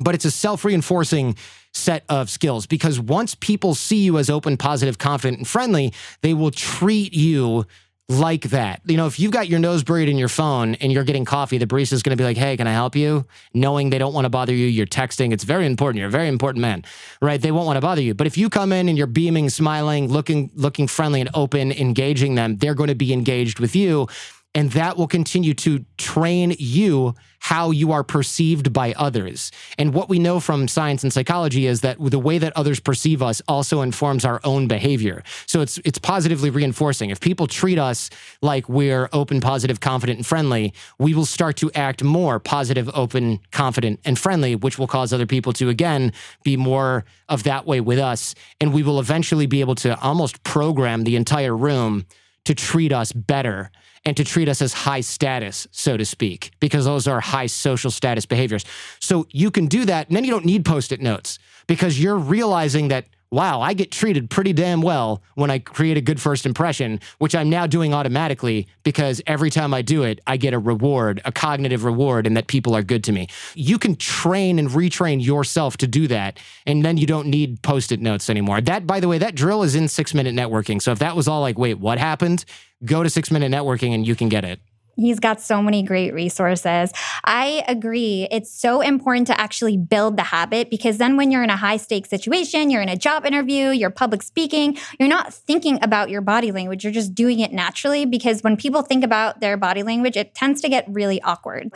but it's a self-reinforcing set of skills because once people see you as open, positive, confident, and friendly, they will treat you like that. If you've got your nose buried in your phone and you're getting coffee, the barista's going to be like, hey, can I help you? Knowing they don't want to bother you, you're texting. It's very important. You're a very important man, right? They won't want to bother you. But if you come in and you're beaming, smiling, looking friendly and open, engaging them, they're going to be engaged with you. And that will continue to train you how you are perceived by others. And what we know from science and psychology is that the way that others perceive us also informs our own behavior. So it's positively reinforcing. If people treat us like we're open, positive, confident, and friendly, we will start to act more positive, open, confident, and friendly, which will cause other people to, again, be more of that way with us. And we will eventually be able to almost program the entire room to treat us better and to treat us as high status, so to speak, because those are high social status behaviors. So you can do that, and then you don't need Post-it notes because you're realizing that, wow, I get treated pretty damn well when I create a good first impression, which I'm now doing automatically because every time I do it, I get a reward, a cognitive reward, and that people are good to me. You can train and retrain yourself to do that, and then you don't need Post-it notes anymore. That, by the way, that drill is in 6-Minute Networking. So if that was all like, wait, what happened? Go to 6-Minute Networking and you can get it. He's got so many great resources. I agree. It's so important to actually build the habit, because then when you're in a high-stakes situation, you're in a job interview, you're public speaking, you're not thinking about your body language. You're just doing it naturally, because when people think about their body language, it tends to get really awkward.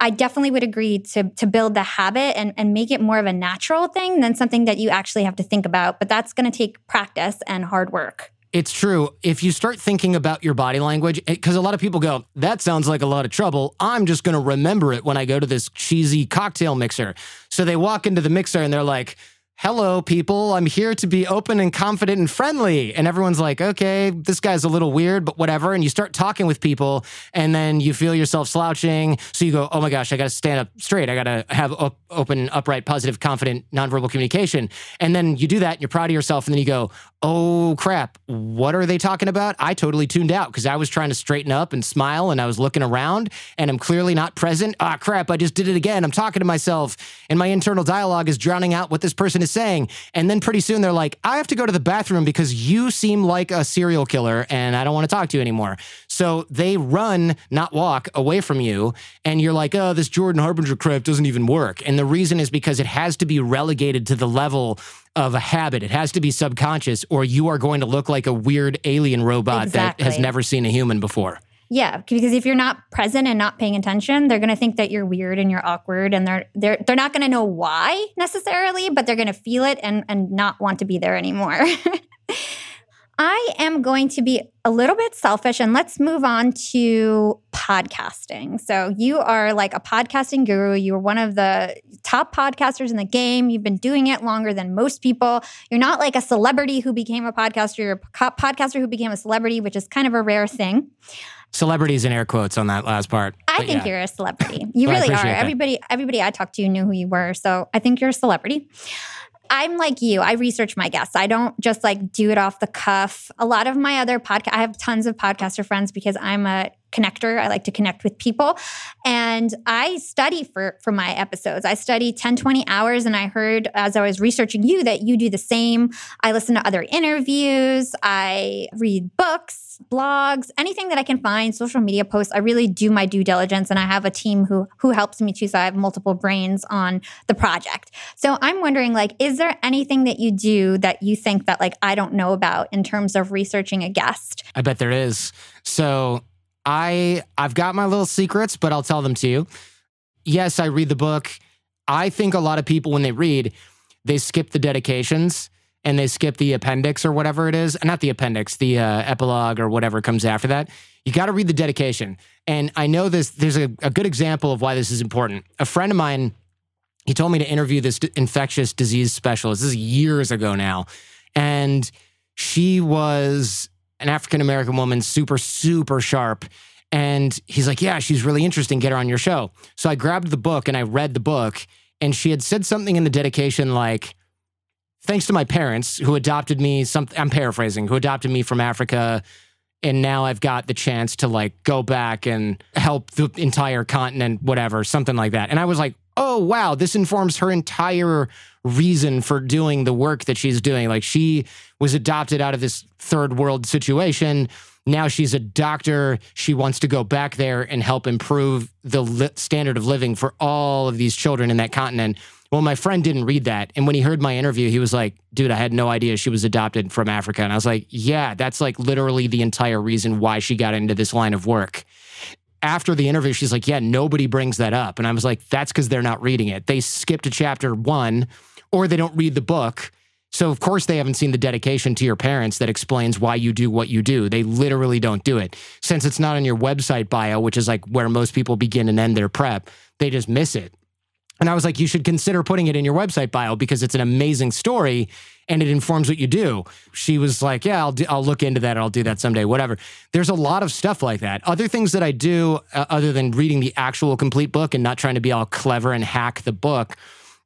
I definitely would agree to build the habit and make it more of a natural thing than something that you actually have to think about. But that's going to take practice and hard work. It's true. If you start thinking about your body language, because a lot of people go, that sounds like a lot of trouble. I'm just going to remember it when I go to this cheesy cocktail mixer. So they walk into the mixer and they're like, hello, people. I'm here to be open and confident and friendly. And everyone's like, okay, this guy's a little weird, but whatever. And you start talking with people and then you feel yourself slouching. So you go, oh my gosh, I got to stand up straight. I got to have open, upright, positive, confident, nonverbal communication. And then you do that and you're proud of yourself. And then you go, oh crap, what are they talking about? I totally tuned out because I was trying to straighten up and smile and I was looking around and I'm clearly not present. Ah, crap, I just did it again. I'm talking to myself and my internal dialogue is drowning out what this person is saying. And then pretty soon they're like, I have to go to the bathroom because you seem like a serial killer and I don't want to talk to you anymore. So they run, not walk, away from you. And you're like, oh, this Jordan Harbinger crap doesn't even work. And the reason is because it has to be relegated to the level of a habit. It has to be subconscious, or you are going to look like a weird alien robot that has never seen a human before. Yeah, because if you're not present and not paying attention, they're going to think that you're weird and you're awkward, and they're not going to know why necessarily, but they're going to feel it and not want to be there anymore. I am going to be a little bit selfish, and let's move on to podcasting. So you are like a podcasting guru. You're one of the top podcasters in the game. You've been doing it longer than most people. You're not like a celebrity who became a podcaster. You're a podcaster who became a celebrity, which is kind of a rare thing. Celebrities in air quotes on that last part. I think you're a celebrity. You well, really are. That. Everybody I talked to knew who you were. So I think you're a celebrity. I'm like you. I research my guests. I don't just like do it off the cuff. A lot of my other podcasts, I have tons of podcaster friends because I'm a connector. I like to connect with people. And I study for my episodes. I study 10, 20 hours. And I heard as I was researching you that you do the same. I listen to other interviews. I read books, blogs, anything that I can find, social media posts. I really do my due diligence. And I have a team who helps me too. So I have multiple brains on the project. So I'm wondering, like, is there anything that you do that you think that, like, I don't know about in terms of researching a guest? I bet there is. So I've got my little secrets, but I'll tell them to you. Yes, I read the book. I think a lot of people, when they read, they skip the dedications and they skip the appendix or whatever it is. Not the appendix, the epilogue or whatever comes after that. You got to read the dedication. And I know this. There's a good example of why this is important. A friend of mine, he told me to interview this infectious disease specialist. This is years ago now. And she was an African-American woman, super, super sharp. And he's like, yeah, she's really interesting. Get her on your show. So I grabbed the book and I read the book. And she had said something in the dedication like, thanks to my parents who adopted me, I'm paraphrasing, who adopted me from Africa. And now I've got the chance to like go back and help the entire continent, whatever, something like that. And I was like, oh, wow, this informs her entire reason for doing the work that she's doing. Like, she was adopted out of this third world situation. Now she's a doctor. She wants to go back there and help improve the standard of living for all of these children in that continent. Well, my friend didn't read that. And when he heard my interview, he was like, dude, I had no idea she was adopted from Africa. And I was like, yeah, that's like literally the entire reason why she got into this line of work. After the interview, she's like, yeah, nobody brings that up. And I was like, that's because they're not reading it. They skipped to chapter one, or they don't read the book. So of course they haven't seen the dedication to your parents that explains why you do what you do. They literally don't do it. Since it's not on your website bio, which is like where most people begin and end their prep, they just miss it. And I was like, you should consider putting it in your website bio because it's an amazing story and it informs what you do. She was like, yeah, I'll look into that. I'll do that someday, whatever. There's a lot of stuff like that. Other things that I do, other than reading the actual complete book and not trying to be all clever and hack the book,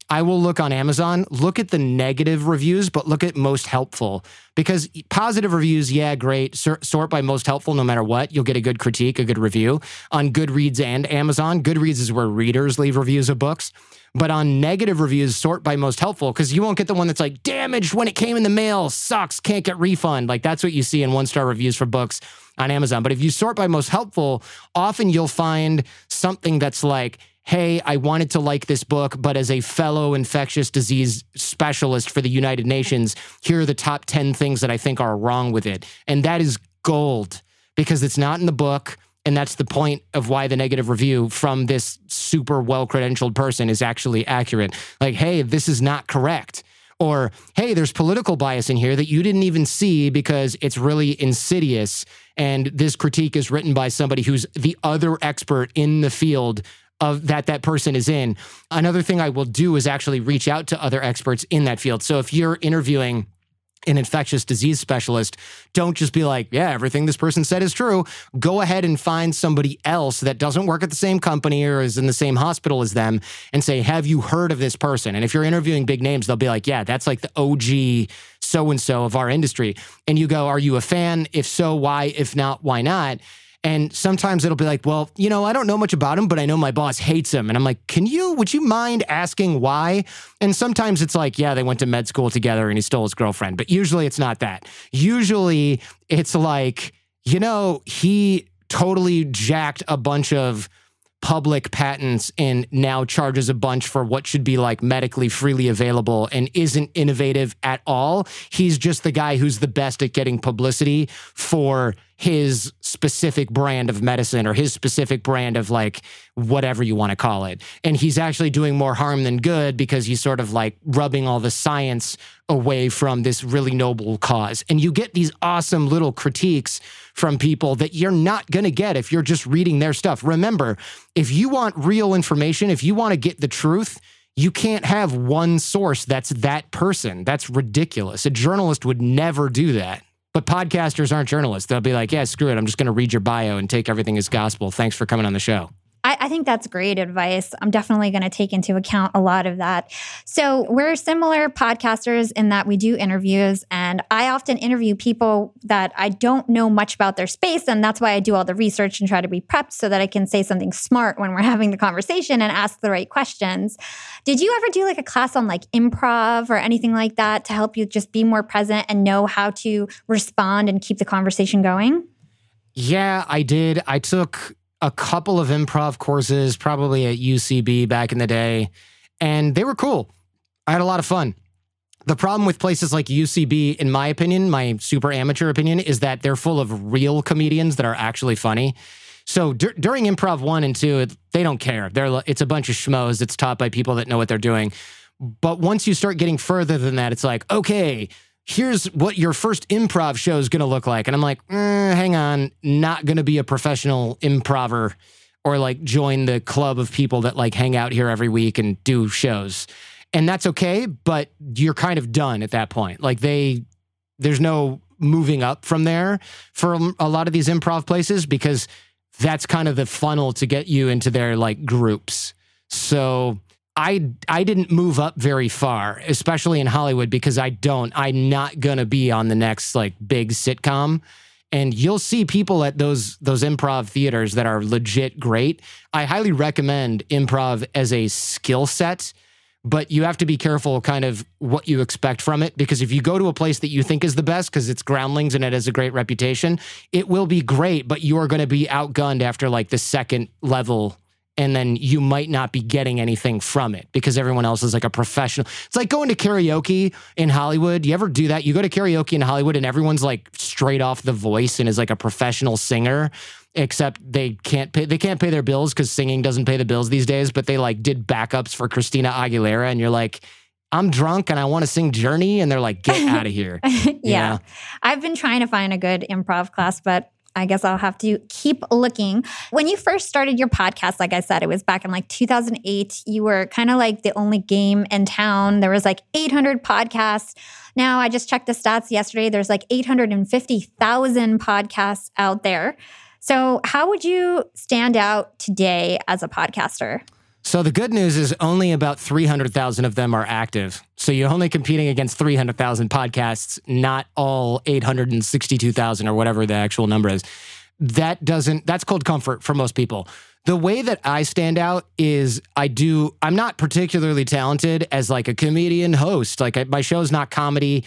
I will look on Amazon, look at the negative reviews, but look at most helpful. Because positive reviews, yeah, great. Sort by most helpful, no matter what. You'll get a good critique, a good review on Goodreads and Amazon. Goodreads is where readers leave reviews of books. But on negative reviews, sort by most helpful, because you won't get the one that's like, damaged when it came in the mail, sucks, can't get refund. Like, that's what you see in one-star reviews for books on Amazon. But if you sort by most helpful, often you'll find something that's like, hey, I wanted to like this book, but as a fellow infectious disease specialist for the United Nations, here are the top 10 things that I think are wrong with it. And that is gold, because it's not in the book. And that's the point of why the negative review from this super well-credentialed person is actually accurate. Like, hey, this is not correct. Or, hey, there's political bias in here that you didn't even see because it's really insidious. And this critique is written by somebody who's the other expert in the field of that person is in. Another thing I will do is actually reach out to other experts in that field. So if you're interviewing an infectious disease specialist, don't just be like, yeah, everything this person said is true. Go ahead and find somebody else that doesn't work at the same company or is in the same hospital as them and say, have you heard of this person? And if you're interviewing big names, they'll be like, yeah, that's like the OG so-and-so of our industry. And you go, are you a fan? If so, why? If not, why not? And sometimes it'll be like, well, you know, I don't know much about him, but I know my boss hates him. And I'm like, would you mind asking why? And sometimes it's like, yeah, they went to med school together and he stole his girlfriend. But usually it's not that. Usually it's like, you know, he totally jacked a bunch of public patents and now charges a bunch for what should be like medically freely available and isn't innovative at all. He's just the guy who's the best at getting publicity for his specific brand of medicine or his specific brand of like whatever you want to call it. And he's actually doing more harm than good because he's sort of like rubbing all the science away from this really noble cause. And you get these awesome little critiques from people that you're not going to get if you're just reading their stuff. Remember, if you want real information, if you want to get the truth, you can't have one source that's that person. That's ridiculous. A journalist would never do that. But podcasters aren't journalists. They'll be like, yeah, screw it. I'm just going to read your bio and take everything as gospel. Thanks for coming on the show. I think that's great advice. I'm definitely going to take into account a lot of that. So we're similar podcasters in that we do interviews, and I often interview people that I don't know much about their space. And that's why I do all the research and try to be prepped so that I can say something smart when we're having the conversation and ask the right questions. Did you ever do like a class on like improv or anything like that to help you just be more present and know how to respond and keep the conversation going? Yeah, I did. I took a couple of improv courses, probably at UCB back in the day, and they were cool. I had a lot of fun. The problem with places like UCB, in my opinion, my super amateur opinion, is that they're full of real comedians that are actually funny. So during Improv 1 and 2, they don't care. It's a bunch of schmoes. It's taught by people that know what they're doing. But once you start getting further than that, it's like, okay, here's what your first improv show is going to look like. And I'm like, hang on, not going to be a professional improver or like join the club of people that like hang out here every week and do shows. And that's okay, but you're kind of done at that point. Like there's no moving up from there for a lot of these improv places because that's kind of the funnel to get you into their like groups. So I didn't move up very far, especially in Hollywood, because I'm not going to be on the next like big sitcom. And you'll see people at those improv theaters that are legit great. I highly recommend improv as a skill set, but you have to be careful kind of what you expect from it, because if you go to a place that you think is the best because it's Groundlings and it has a great reputation, it will be great, but you are going to be outgunned after like the second level. And then you might not be getting anything from it because everyone else is like a professional. It's like going to karaoke in Hollywood. You ever do that? You go to karaoke in Hollywood and everyone's like straight off The Voice and is like a professional singer, except they can't pay their bills because singing doesn't pay the bills these days, but they like did backups for Christina Aguilera. And you're like, I'm drunk and I want to sing Journey. And they're like, get out of here. Yeah. You know? I've been trying to find a good improv class, but I guess I'll have to keep looking. When you first started your podcast, like I said, it was back in like 2008. You were kind of like the only game in town. There was like 800 podcasts. Now I just checked the stats yesterday. There's like 850,000 podcasts out there. So how would you stand out today as a podcaster? So the good news is only about 300,000 of them are active. So you're only competing against 300,000 podcasts, not all 862,000 or whatever the actual number is. That's cold comfort for most people. The way that I stand out is I'm not particularly talented as like a comedian host. My show's not comedy.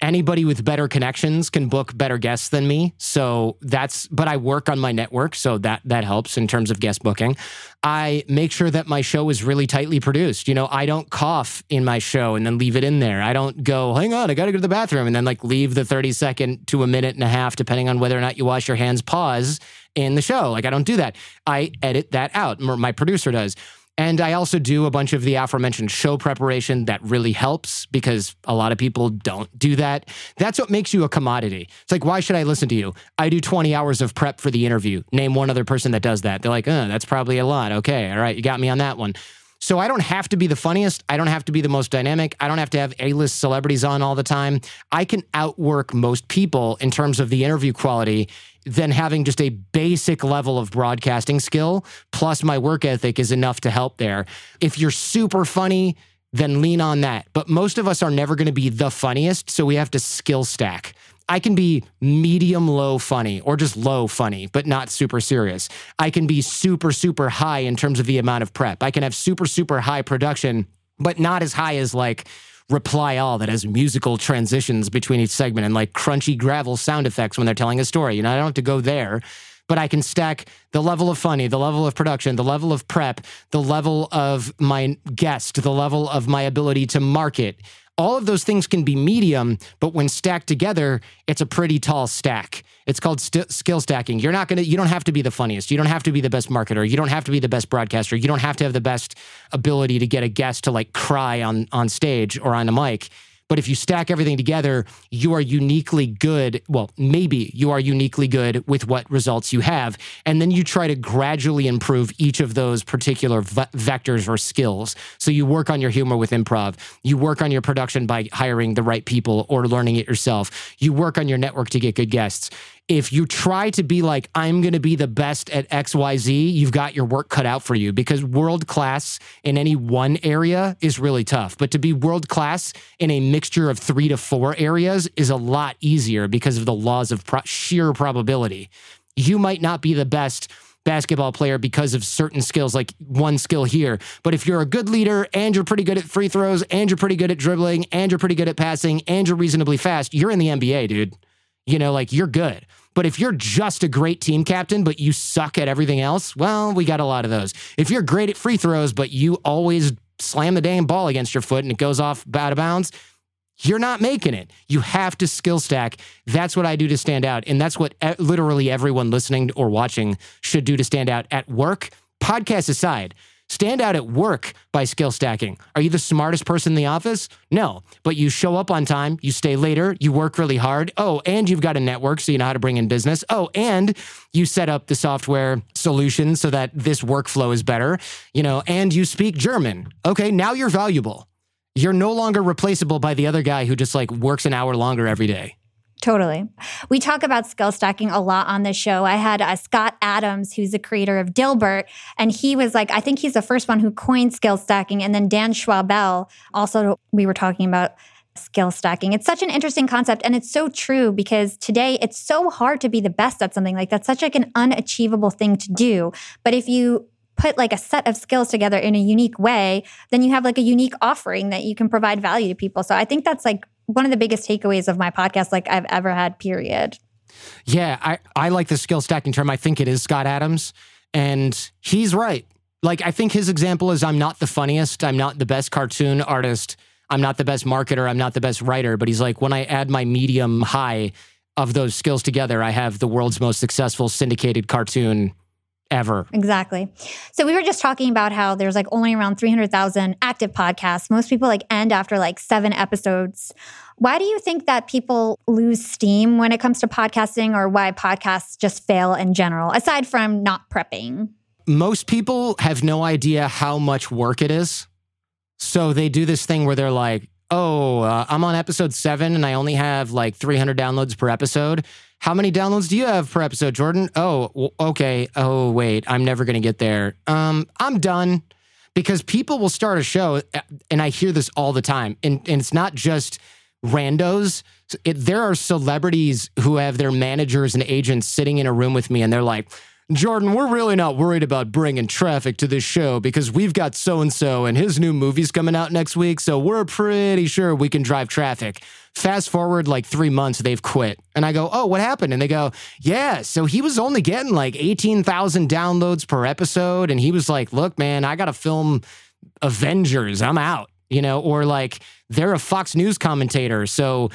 Anybody with better connections can book better guests than me. But I work on my network, so that helps in terms of guest booking. I make sure that my show is really tightly produced. You know, I don't cough in my show and then leave it in there. I don't go, hang on, I got to go to the bathroom, and then leave the 30-second to a minute and a half, depending on whether or not you wash your hands, pause in the show. I don't do that. I edit that out. My producer does. And I also do a bunch of the aforementioned show preparation that really helps because a lot of people don't do that. That's what makes you a commodity. It's like, why should I listen to you? I do 20 hours of prep for the interview. Name one other person that does that. They're like, that's probably a lot. Okay, all right, you got me on that one. So I don't have to be the funniest. I don't have to be the most dynamic. I don't have to have A-list celebrities on all the time. I can outwork most people in terms of the interview quality than having just a basic level of broadcasting skill. Plus my work ethic is enough to help there. If you're super funny, then lean on that. But most of us are never going to be the funniest, so we have to skill stack. I can be medium-low funny or just low funny, but not super serious. I can be super, super high in terms of the amount of prep. I can have super, super high production, but not as high as Reply All that has musical transitions between each segment and crunchy gravel sound effects when they're telling a story. You know, I don't have to go there, but I can stack the level of funny, the level of production, the level of prep, the level of my guest, the level of my ability to market. All of those things can be medium, but when stacked together, it's a pretty tall stack. It's called skill stacking. You don't have to be the funniest. You don't have to be the best marketer. You don't have to be the best broadcaster. You don't have to have the best ability to get a guest to cry on stage or on a mic. But if you stack everything together, you are uniquely good. Well, maybe you are uniquely good with what results you have. And then you try to gradually improve each of those particular vectors or skills. So you work on your humor with improv. You work on your production by hiring the right people or learning it yourself. You work on your network to get good guests. If you try to be I'm going to be the best at XYZ, you've got your work cut out for you, because world-class in any one area is really tough. But to be world-class in a mixture of 3 to 4 areas is a lot easier because of the laws of sheer probability. You might not be the best basketball player because of certain skills, like one skill here. But if you're a good leader and you're pretty good at free throws and you're pretty good at dribbling and you're pretty good at passing and you're reasonably fast, you're in the NBA, dude. You know, you're good. But if you're just a great team captain, but you suck at everything else, well, we got a lot of those. If you're great at free throws, but you always slam the damn ball against your foot and it goes off out of bounds, you're not making it. You have to skill stack. That's what I do to stand out. And that's what literally everyone listening or watching should do to stand out at work. Podcast aside, stand out at work by skill stacking. Are you the smartest person in the office? No, but you show up on time, you stay later, you work really hard. Oh, and you've got a network, so you know how to bring in business. Oh, and you set up the software solution so that this workflow is better, you know, and you speak German. Okay, now you're valuable. You're no longer replaceable by the other guy who just works an hour longer every day. Totally. We talk about skill stacking a lot on this show. I had Scott Adams, who's the creator of Dilbert, and he was I think he's the first one who coined skill stacking. And then Dan Schawbel, also, we were talking about skill stacking. It's such an interesting concept, and it's so true, because today it's so hard to be the best at something. That's such an unachievable thing to do. But if you put a set of skills together in a unique way, then you have a unique offering that you can provide value to people. So I think that's one of the biggest takeaways of my podcast I've ever had, period. Yeah, I like the skill stacking term. I think it is Scott Adams, and he's right. I think his example is, I'm not the funniest, I'm not the best cartoon artist, I'm not the best marketer, I'm not the best writer, but he's when I add my medium high of those skills together, I have the world's most successful syndicated cartoon ever. Exactly. So we were just talking about how there's only around 300,000 active podcasts. Most people end after 7 episodes. Why do you think that people lose steam when it comes to podcasting, or why podcasts just fail in general, aside from not prepping? Most people have no idea how much work it is. So they do this thing where they're I'm on episode 7 and I only have 300 downloads per episode. How many downloads do you have per episode, Jordan? Oh, okay. Oh, wait, I'm never going to get there. I'm done. Because people will start a show, and I hear this all the time, and it's not just randos. There are celebrities who have their managers and agents sitting in a room with me, and they're like, Jordan, we're really not worried about bringing traffic to this show because we've got so-and-so and his new movie's coming out next week, so we're pretty sure we can drive traffic. Fast forward like 3 months, they've quit. And I go, oh, what happened? And they go, yeah, so he was only getting like 18,000 downloads per episode. And he was like, look, man, I got to film Avengers. I'm out, you know, or like they're a Fox News commentator. So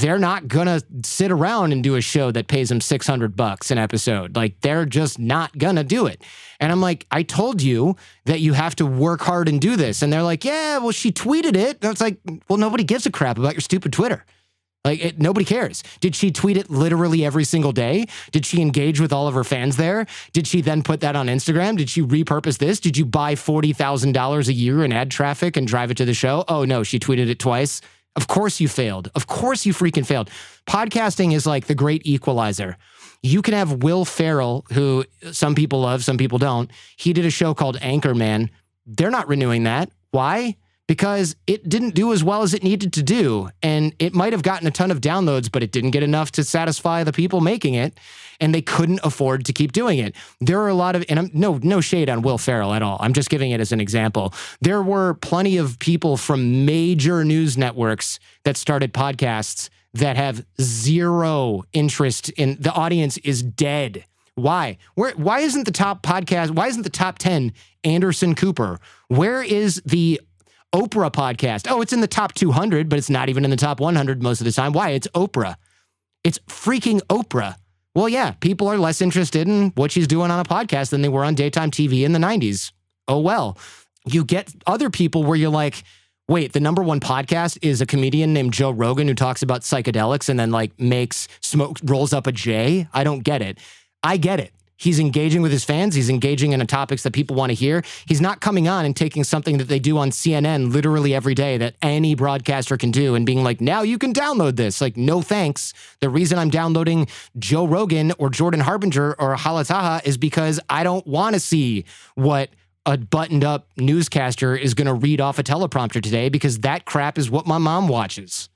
they're not going to sit around and do a show that pays them $600 an episode. Like, they're just not going to do it. And I'm like, I told you that you have to work hard and do this. And they're like, yeah, well, she tweeted it. And it's like, well, nobody gives a crap about your stupid Twitter. Like, nobody cares. Did she tweet it literally every single day? Did she engage with all of her fans there? Did she then put that on Instagram? Did she repurpose this? Did you buy $40,000 a year in ad traffic and drive it to the show? Oh, no, she tweeted it twice. Of course you failed. Of course you freaking failed. Podcasting is like the great equalizer. You can have Will Ferrell, who some people love, some people don't. He did a show called Anchorman. They're not renewing that. Why? Because it didn't do as well as it needed to do. And it might have gotten a ton of downloads, but it didn't get enough to satisfy the people making it. And they couldn't afford to keep doing it. There are a lot of, and I'm no shade on Will Ferrell at all. I'm just giving it as an example. There were plenty of people from major news networks that started podcasts that have zero interest in, the audience is dead. Why? Why isn't the top podcast, why isn't the top 10 Anderson Cooper? Where is the Oprah podcast? Oh, it's in the top 200, but it's not even in the top 100 most of the time. Why? It's Oprah. It's freaking Oprah. Well, yeah, people are less interested in what she's doing on a podcast than they were on daytime TV in the 90s. Oh, well. You get other people where you're like, wait, the number one podcast is a comedian named Joe Rogan who talks about psychedelics and then like makes smoke, rolls up a J. I don't get it. I get it. He's engaging with his fans. He's engaging in topics that people want to hear. He's not coming on and taking something that they do on CNN literally every day that any broadcaster can do and being like, now you can download this. Like, no thanks. The reason I'm downloading Joe Rogan or Jordan Harbinger or Hala Taha is because I don't want to see what a buttoned up newscaster is going to read off a teleprompter today, because that crap is what my mom watches.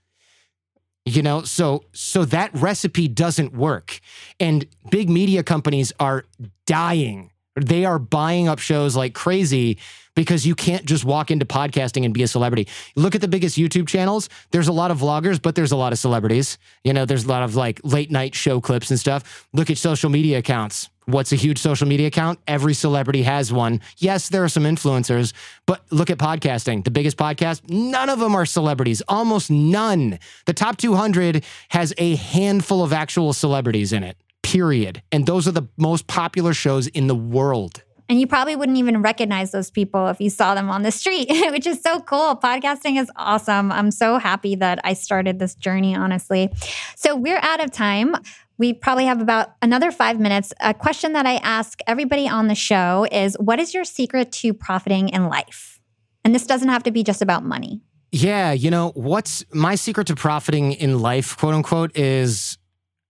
You know, so that recipe doesn't work. And big media companies are dying. They are buying up shows like crazy because you can't just walk into podcasting and be a celebrity. Look at the biggest YouTube channels. There's a lot of vloggers, but there's a lot of celebrities. You know, there's a lot of like late night show clips and stuff. Look at social media accounts. What's a huge social media account? Every celebrity has one. Yes, there are some influencers, but look at podcasting. The biggest podcast, none of them are celebrities. Almost none. The top 200 has a handful of actual celebrities in it, period. And those are the most popular shows in the world. And you probably wouldn't even recognize those people if you saw them on the street, which is so cool. Podcasting is awesome. I'm so happy that I started this journey, honestly. So we're out of time. We probably have about another 5 minutes. A question that I ask everybody on the show is, what is your secret to profiting in life? And this doesn't have to be just about money. Yeah, you know, what's my secret to profiting in life, quote unquote, is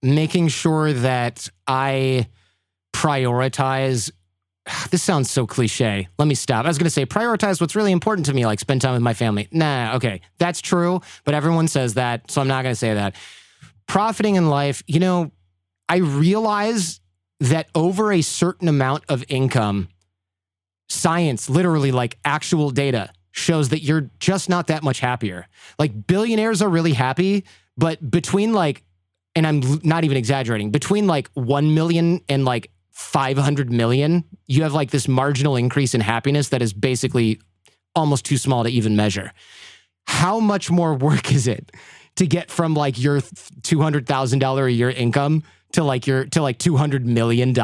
making sure that I prioritize. This sounds so cliche. Let me stop. I was going to say prioritize what's really important to me, like spend time with my family. Nah, okay, that's true, but everyone says that, so I'm not going to say that. Profiting in life, you know, I realize that over a certain amount of income, science, literally like actual data, shows that you're just not that much happier. Like billionaires are really happy, but between like, and I'm not even exaggerating, between like 1 million and like 500 million, you have like this marginal increase in happiness that is basically almost too small to even measure. How much more work is it to get from like your $200,000 a year income to like $200 million?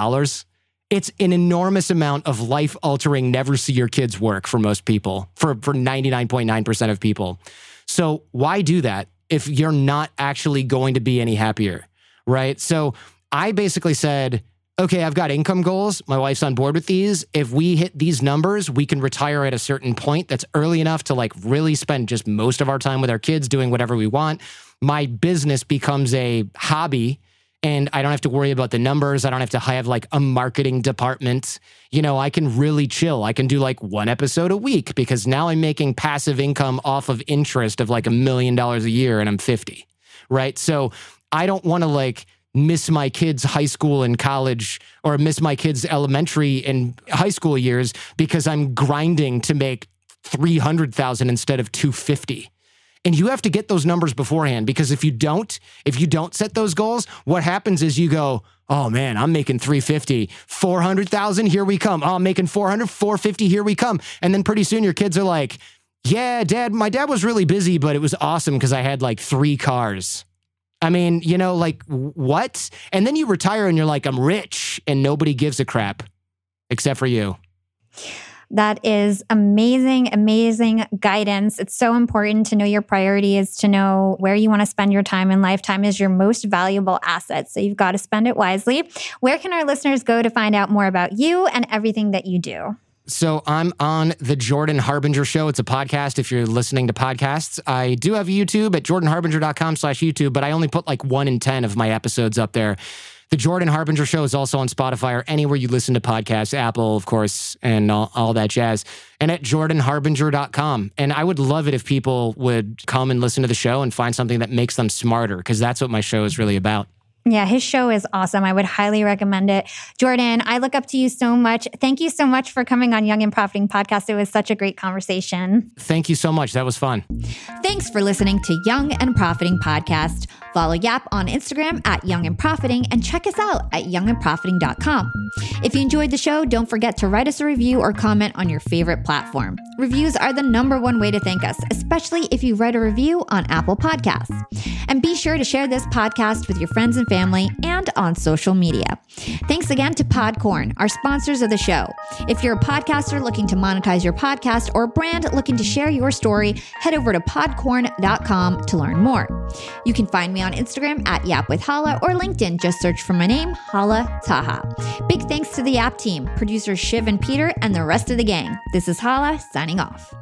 It's an enormous amount of life altering, never see your kids work for most people, for 99.9% of people. So why do that if you're not actually going to be any happier, right? So I basically said, okay, I've got income goals. My wife's on board with these. If we hit these numbers, we can retire at a certain point that's early enough to like really spend just most of our time with our kids doing whatever we want. My business becomes a hobby and I don't have to worry about the numbers. I don't have to have like a marketing department. You know, I can really chill. I can do like one episode a week because now I'm making passive income off of interest of like $1 million a year and I'm 50, right? So I don't want to like miss my kids' high school and college or miss my kids' elementary and high school years because I'm grinding to make 300,000 instead of 250. And you have to get those numbers beforehand because if you don't set those goals, what happens is you go, oh man, I'm making 350, 400,000, here we come. Oh, I'm making 400, 450, here we come. And then pretty soon your kids are like, yeah, dad, my dad was really busy, but it was awesome because I had like 3 cars. I mean, you know, like what? And then you retire and you're like, I'm rich and nobody gives a crap except for you. That is amazing, amazing guidance. It's so important to know your priorities, to know where you want to spend your time, and lifetime is your most valuable asset. So you've got to spend it wisely. Where can our listeners go to find out more about you and everything that you do? So I'm on the Jordan Harbinger Show. It's a podcast if you're listening to podcasts. I do have YouTube at jordanharbinger.com/YouTube, but I only put like 1 in 10 of my episodes up there. The Jordan Harbinger Show is also on Spotify or anywhere you listen to podcasts, Apple, of course, and all that jazz, and at jordanharbinger.com. And I would love it if people would come and listen to the show and find something that makes them smarter, because that's what my show is really about. Yeah, his show is awesome. I would highly recommend it. Jordan, I look up to you so much. Thank you so much for coming on Young and Profiting Podcast. It was such a great conversation. Thank you so much. That was fun. Thanks for listening to Young and Profiting Podcast. Follow Yap on Instagram at Young and Profiting and check us out at youngandprofiting.com. If you enjoyed the show, don't forget to write us a review or comment on your favorite platform. Reviews are the #1 way to thank us, especially if you write a review on Apple Podcasts. And be sure to share this podcast with your friends and family and on social media. Thanks again to Podcorn, our sponsors of the show. If you're a podcaster looking to monetize your podcast or a brand looking to share your story, head over to podcorn.com to learn more. You can find me on Instagram at Yap with Hala or LinkedIn. Just search for my name, Hala Taha. Big thanks to the Yap team, producers Shiv and Peter, and the rest of the gang. This is Hala signing off.